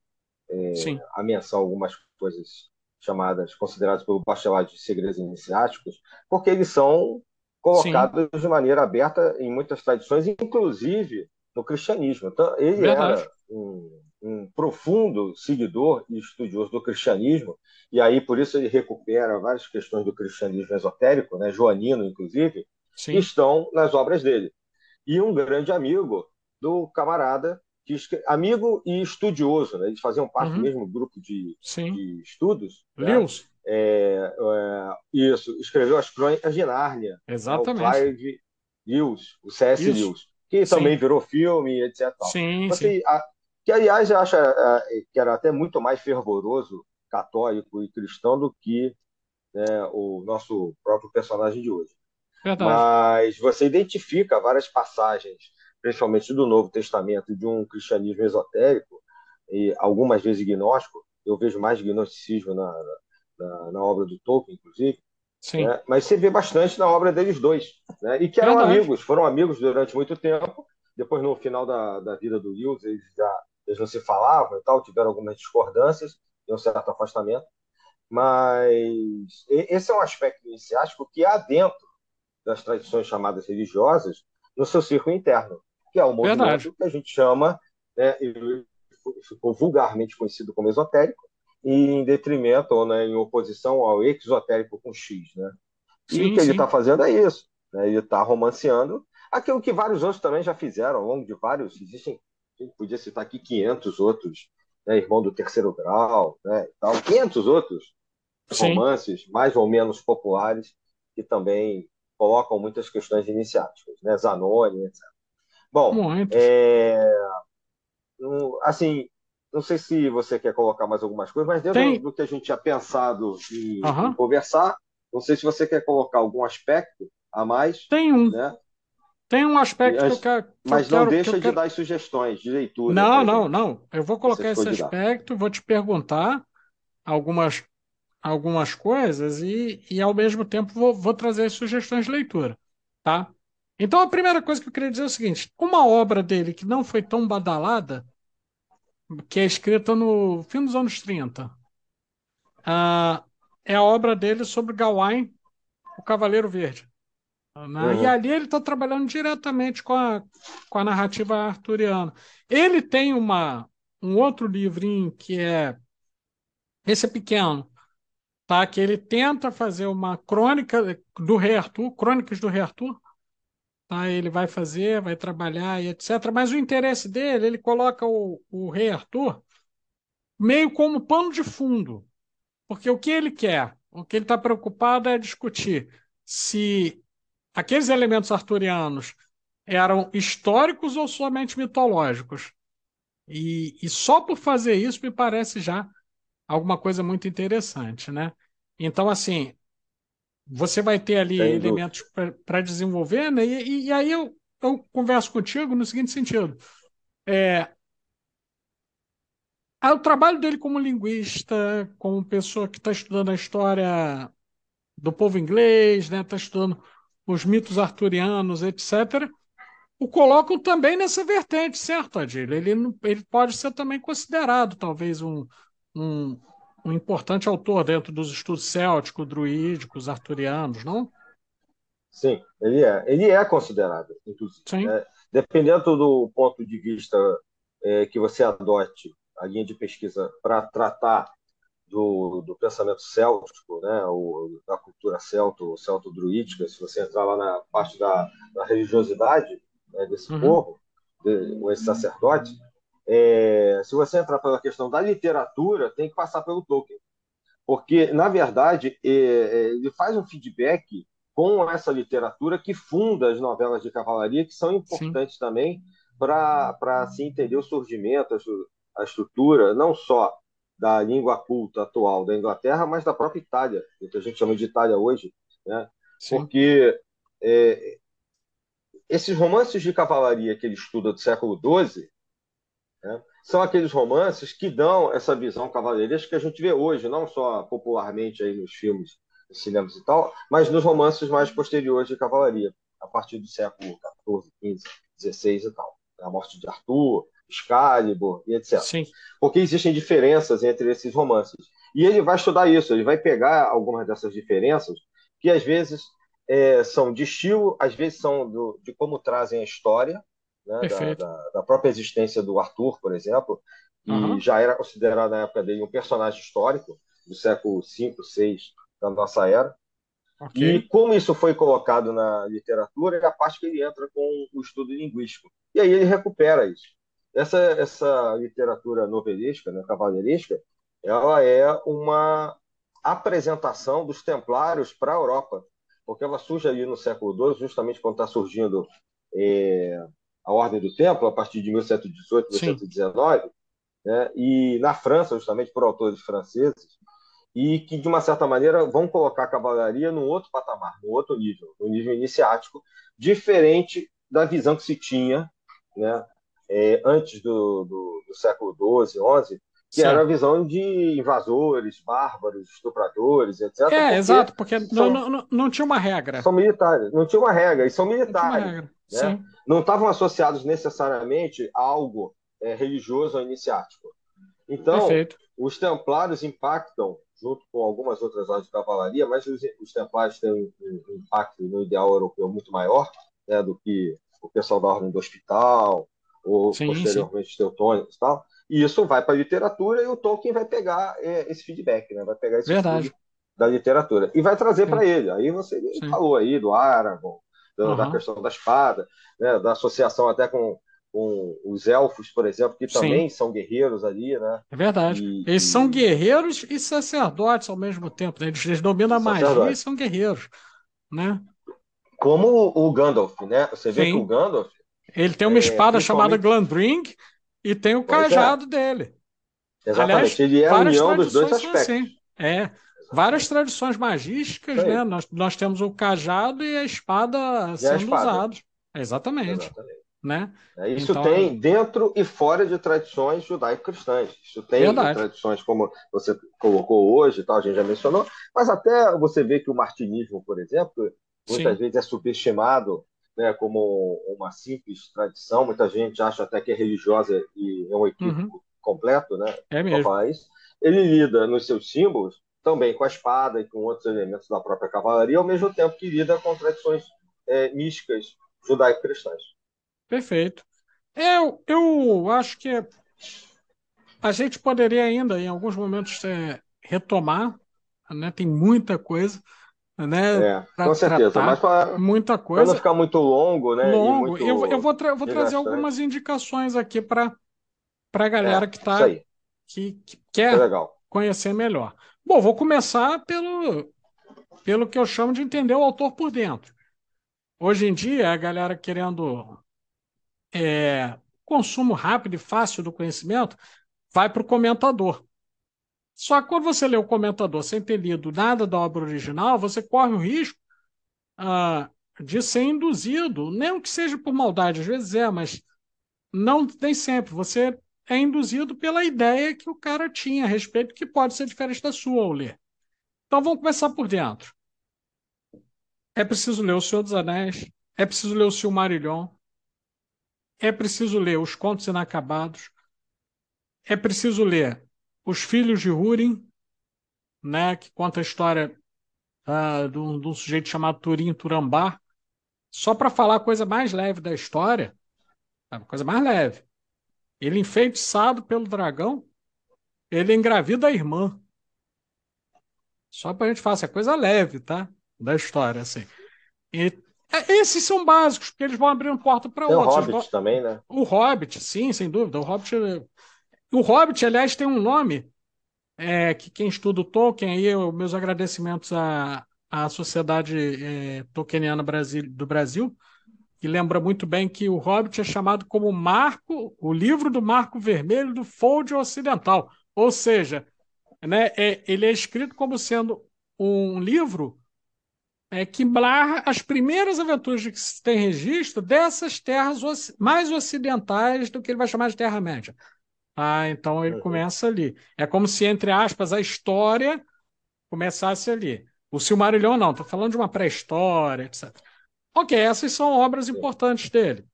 é, a menção a algumas coisas chamadas, consideradas pelo Bachelard de segredos iniciáticos, porque eles são colocados Sim. de maneira aberta em muitas tradições, inclusive no cristianismo. Então, ele Verdade. era um, um profundo seguidor e estudioso do cristianismo, e aí por isso ele recupera várias questões do cristianismo esotérico, né, joanino inclusive, Sim. que estão nas obras dele. E um grande amigo do camarada, que amigo e estudioso, né, eles faziam parte uhum. do mesmo grupo de, de estudos. Lewis. Né? É, é, isso, escreveu As Crônicas de Nárnia. Exatamente. Alfred North, o C S Lewis, que Sim. também virou filme, etcétera. Sim, então, sim. A, que, aliás, eu acho a, que era até muito mais fervoroso, católico e cristão do que, né, o nosso próprio personagem de hoje. Verdade. Mas você identifica várias passagens, principalmente do Novo Testamento, de um cristianismo esotérico, e algumas vezes gnóstico. Eu vejo mais gnosticismo na... Na, na obra do Tolkien, inclusive, Sim. Né? Mas você vê bastante na obra deles dois, né? E que eram Verdade. amigos, foram amigos durante muito tempo. Depois, no final da, da vida do Lewis, eles já eles não se falavam e tal, tiveram algumas discordâncias e um certo afastamento, mas esse é um aspecto iniciático que há dentro das tradições chamadas religiosas no seu círculo interno, que é o movimento Verdade. que a gente chama, né, ficou vulgarmente conhecido como esotérico, em detrimento ou, né, em oposição ao exotérico com X, né? E sim, o que sim. ele está fazendo é isso, né? Ele está romanceando aquilo que vários outros também já fizeram ao longo de vários, existem A gente podia citar aqui quinhentos outros, né, Irmão do Terceiro Grau, né, e tal. quinhentos outros Sim. romances mais ou menos populares que também colocam muitas questões iniciáticas, né, Zanoni, etcétera. Bom, é, assim, não sei se você quer colocar mais algumas coisas, mas dentro Tem. do que a gente tinha pensado em, uhum. em conversar, não sei se você quer colocar algum aspecto a mais. Tem um. Né? Tem um aspecto mas, que eu quero... Que mas eu não quero, deixa que de quero... dar as sugestões de leitura. Não, não, gente. não. Eu vou colocar Você esse aspecto, vou te perguntar algumas, algumas coisas e, e, ao mesmo tempo, vou, vou trazer as sugestões de leitura. Tá? Então, a primeira coisa que eu queria dizer é o seguinte. Uma obra dele que não foi tão badalada, que é escrita no fim dos anos trinta, uh, é a obra dele sobre Gawain, o Cavaleiro Verde. Né? Uhum. E ali ele está trabalhando diretamente com a, com a narrativa arturiana. Ele tem uma, um outro livrinho que é... Esse é pequeno, tá? Que ele tenta fazer uma crônica do Rei Arthur, crônicas do Rei Arthur. Tá? Ele vai fazer, vai trabalhar e etcétera. Mas o interesse dele, ele coloca o, o Rei Arthur meio como pano de fundo. Porque o que ele quer, o que ele está preocupado é discutir se... Aqueles elementos arturianos eram históricos ou somente mitológicos? E, e só por fazer isso me parece já alguma coisa muito interessante, né? Então, assim, você vai ter ali Entendo. elementos para desenvolver, né? E, e, e aí eu, eu converso contigo no seguinte sentido. É, o trabalho dele como linguista, como pessoa que está estudando a história do povo inglês, né? Está estudando... os mitos arturianos, etcétera, o colocam também nessa vertente, certo, Adílio? Ele, ele pode ser também considerado, talvez, um, um, um importante autor dentro dos estudos célticos, druídicos, arturianos, não? Sim, ele é. Ele é considerado, inclusive. Sim. Né? Dependendo do ponto de vista é, que você adote a linha de pesquisa para tratar Do, do pensamento céltico, né, ou da cultura celto, celto-druídica, se você entrar lá na parte da, da religiosidade, né, desse uhum. povo, de, ou esse sacerdote, é, se você entrar pela questão da literatura, tem que passar pelo Tolkien. Porque, na verdade, é, é, ele faz um feedback com essa literatura que funda as novelas de cavalaria, que são importantes Sim. também para se entender o surgimento, a, a estrutura, não só da língua culta atual da Inglaterra, mas da própria Itália, o que a gente chama de Itália hoje, né? Porque é, esses romances de cavalaria que ele estuda do século doze, né, são aqueles romances que dão essa visão cavaleiresca que a gente vê hoje, não só popularmente aí nos filmes, nos cinemas e tal, mas nos romances mais posteriores de cavalaria, a partir do século quatorze, quinze, dezesseis e tal. A morte de Arthur, Excalibur e etcétera. Sim. Porque existem diferenças entre esses romances. E ele vai estudar isso, ele vai pegar algumas dessas diferenças, que às vezes é, são de estilo, às vezes são do, de como trazem a história, né, da, da, da própria existência do Arthur, por exemplo, que uhum. já era considerado na época dele um personagem histórico, do século cinco, seis da nossa era. Okay. E como isso foi colocado na literatura, é a parte que ele entra com o estudo linguístico. E aí ele recupera isso. Essa, essa literatura novelesca, né, cavaleiresca, ela é uma apresentação dos templários para a Europa, porque ela surge ali no século doze, justamente quando está surgindo é, a Ordem do Templo, a partir de mil cento e dezoito, mil cento e dezenove, né, e na França, justamente por autores franceses, e que, de uma certa maneira, vão colocar a cavalaria num outro patamar, num outro nível, num nível iniciático, diferente da visão que se tinha, né, É, antes do, do, do século doze, onze, que Sim. era a visão de invasores, bárbaros, estupradores, etcétera. É, porque exato, porque são, não, não, não tinha uma regra. São militares, não tinha uma regra, e são militares. Não, né? Não estavam associados necessariamente a algo é, religioso ou iniciático. Então, Perfeito. os templários impactam, junto com algumas outras áreas de cavalaria, mas os, os templários têm um, um impacto no ideal europeu muito maior, né, do que o pessoal da Ordem do Hospital, ou sim, posteriormente teutônicos e tal, e isso vai para a literatura e o Tolkien vai pegar é, esse feedback, né? Vai pegar esse feedback da literatura e vai trazer para ele. Aí você sim. falou aí do Aragorn, da, uhum. da questão da espada, né? Da associação até com com os elfos, por exemplo, que também Sim. são guerreiros ali, né? É verdade. E, eles e... são guerreiros e sacerdotes ao mesmo tempo, né? Eles, eles dominam a magia e são guerreiros, né? Como o Gandalf, né? Você vê Sim. que o Gandalf... Ele tem uma espada é, chamada Glandring e tem o cajado é. dele. Exatamente. Aliás, ele é a união dos dois aspectos. Assim. É. Várias tradições magísticas, Sim. né? Nós, nós temos o cajado e a espada e sendo a espada. usados. Exatamente. Exatamente. Né? Isso então, tem dentro e fora de tradições judaico-cristãs. Isso tem verdade. tradições como você colocou hoje, tal, a gente já mencionou, mas até você vê que o martinismo, por exemplo, muitas Sim. vezes é subestimado, né, como uma simples tradição. Muita gente acha até que é religiosa e é um equívoco uhum. completo, né? É mesmo. Mas ele lida nos seus símbolos também com a espada e com outros elementos da própria cavalaria, ao mesmo tempo que lida com tradições é, místicas judaico-cristãs. Perfeito. Eu, eu acho que a gente poderia ainda, em alguns momentos, é, retomar, né? Tem muita coisa, né? É, com certeza, tratar, mas para muita coisa, pra não ficar muito longo, né? Longo. E muito eu, eu vou, tra- vou trazer algumas indicações aqui para a galera é, que, tá, que, que quer legal. conhecer melhor. Bom, vou começar pelo, pelo que eu chamo de entender o autor por dentro. Hoje em dia, a galera querendo... É, consumo rápido e fácil do conhecimento, vai para o comentador. Só que quando você lê o comentador sem ter lido nada da obra original, você corre o risco ah, de ser induzido, não que seja por maldade, às vezes é, mas não nem sempre. Você é induzido pela ideia que o cara tinha a respeito, que pode ser diferente da sua ao ler. Então vamos começar por dentro. É preciso ler O Senhor dos Anéis, é preciso ler o Silmarillion, é preciso ler Os Contos Inacabados, é preciso ler Os Filhos de Húrin, né, que conta a história uh, de, um, de um sujeito chamado Turin Turambar, só para falar a coisa mais leve da história, a coisa mais leve. Ele enfeitiçado pelo dragão, ele engravida a irmã. Só para a gente falar, assim, a coisa leve, tá? Da história, assim. E esses são básicos, porque eles vão abrindo porta para outros. O Hobbit vão... também, né? O Hobbit, sim, sem dúvida. O Hobbit, o Hobbit aliás, tem um nome é, que quem estuda o Tolkien, aí eu, meus agradecimentos à, à Sociedade é, Tolkieniana Brasil, do Brasil, que lembra muito bem que o Hobbit é chamado como Marco, o livro do Marco Vermelho do Fold Ocidental. Ou seja, né, é, ele é escrito como sendo um livro É que narra as primeiras aventuras que se tem registro dessas terras mais ocidentais do que ele vai chamar de Terra-média. Ah, então ele começa ali. É como se, entre aspas, a história começasse ali. O Silmarillion não, estou falando de uma pré-história, etcétera. Ok, essas são obras importantes dele.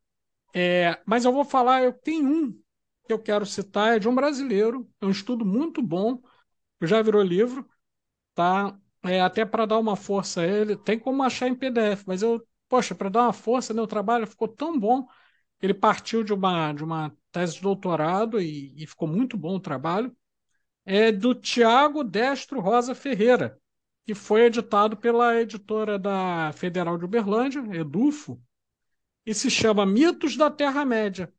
É, mas eu vou falar, eu tenho um que eu quero citar, é de um brasileiro, é um estudo muito bom, que já virou livro, tá? É, até para dar uma força a ele, tem como achar em P D F, mas eu, poxa, para dar uma força, né, o trabalho ficou tão bom, ele partiu de uma, de uma tese de doutorado e, e ficou muito bom o trabalho, é do Tiago Destro Rosa Ferreira, que foi editado pela editora da Federal de Uberlândia, Edufo, e se chama Mitos da Terra-média,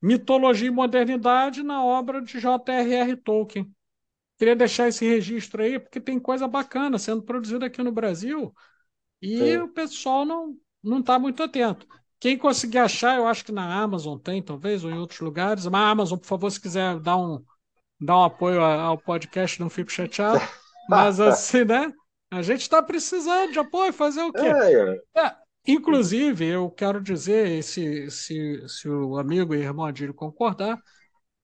Mitologia e Modernidade na obra de J R R. Tolkien. Queria deixar esse registro aí, porque tem coisa bacana sendo produzida aqui no Brasil e Sim. o pessoal não não está muito atento. Quem conseguir achar, eu acho que na Amazon tem, talvez, ou em outros lugares. Mas a Amazon, por favor, se quiser dar um, dar um apoio ao podcast, não fico chateado. Mas assim, né? A gente está precisando de apoio, fazer o quê? É, é. Inclusive, eu quero dizer, se, se, se o amigo e irmão Adílio concordar,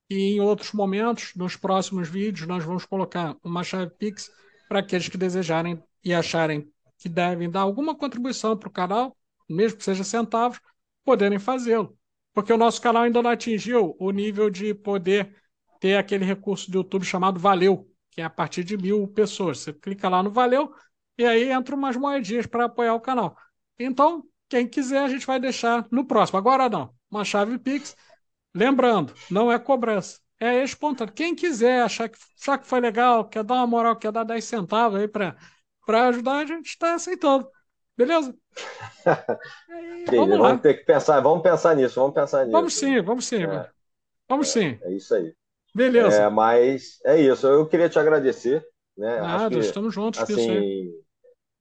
e em outros momentos, nos próximos vídeos, nós vamos colocar uma chave Pix para aqueles que desejarem e acharem que devem dar alguma contribuição para o canal, mesmo que seja centavos, poderem fazê-lo. Porque o nosso canal ainda não atingiu o nível de poder ter aquele recurso do YouTube chamado Valeu, que é a partir de mil pessoas. Você clica lá no Valeu e aí entra umas moedinhas para apoiar o canal. Então, quem quiser, a gente vai deixar no próximo. Agora não, uma chave Pix. Lembrando, não é cobrança, é espontâneo. Quem quiser achar que, achar que foi legal, quer dar uma moral, quer dar dez centavos aí para ajudar, a gente está aceitando. Beleza? Beleza. Vamos, vamos ter que pensar, vamos pensar nisso, vamos pensar nisso. Vamos sim, vamos sim. É. Vamos sim. É, é isso aí. Beleza. É, mas é isso, eu queria te agradecer. Né? Nada, acho que, estamos juntos. Assim, isso aí.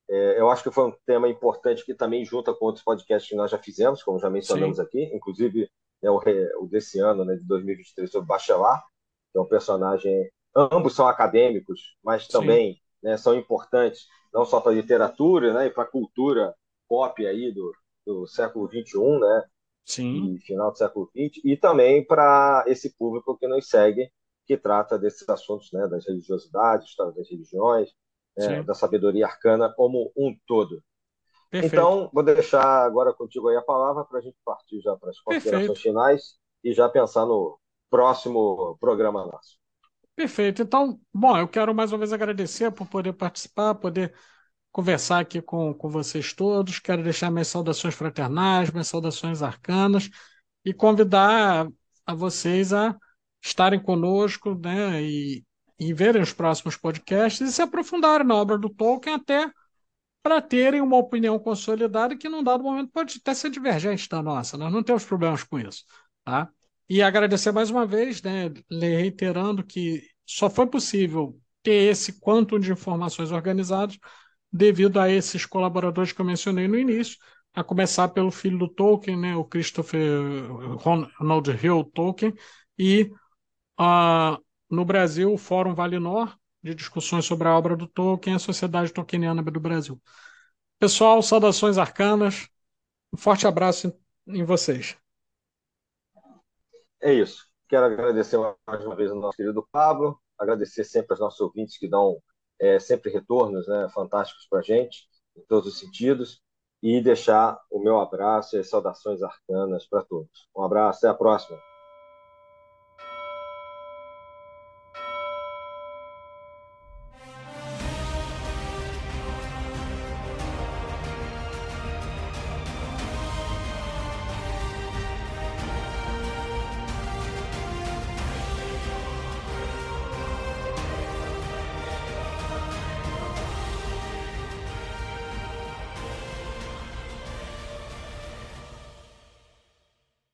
É, eu acho que foi um tema importante que também junta com outros podcasts que nós já fizemos, como já mencionamos sim. aqui, inclusive né, o, o desse ano, né, de dois mil e vinte e três, sobre Bachelard, que é um personagem... Ambos são acadêmicos, mas também né, são importantes, não só para a literatura, né, e para a cultura pop aí do, do século vinte e um, né, sim. e final do século vinte, e também para esse público que nos segue, que trata desses assuntos, né, das religiosidades, história das religiões, é, da sabedoria arcana como um todo. Perfeito. Então, vou deixar agora contigo aí a palavra para a gente partir já para as considerações Perfeito. finais e já pensar no próximo programa nosso. Perfeito. Então, bom, eu quero mais uma vez agradecer por poder participar, poder conversar aqui com, com vocês todos. Quero deixar minhas saudações fraternais, minhas saudações arcanas e convidar a vocês a estarem conosco, né, e e verem os próximos podcasts e se aprofundarem na obra do Tolkien até para terem uma opinião consolidada que num dado momento pode até ser divergente da nossa. Nós não temos problemas com isso. Tá? E agradecer mais uma vez, né, reiterando que só foi possível ter esse quantum de informações organizadas devido a esses colaboradores que eu mencionei no início, a começar pelo filho do Tolkien, né, o Christopher Ronald Reuel Tolkien, e a uh, no Brasil, o Fórum Valinor, de discussões sobre a obra do Tolkien e a Sociedade Tolkieniana do Brasil. Pessoal, saudações arcanas. Um forte abraço em, em vocês. É isso. Quero agradecer mais uma vez ao nosso querido Pablo, agradecer sempre aos nossos ouvintes que dão é, sempre retornos, né, fantásticos para a gente, em todos os sentidos, e deixar o meu abraço e as saudações arcanas para todos. Um abraço, até a próxima.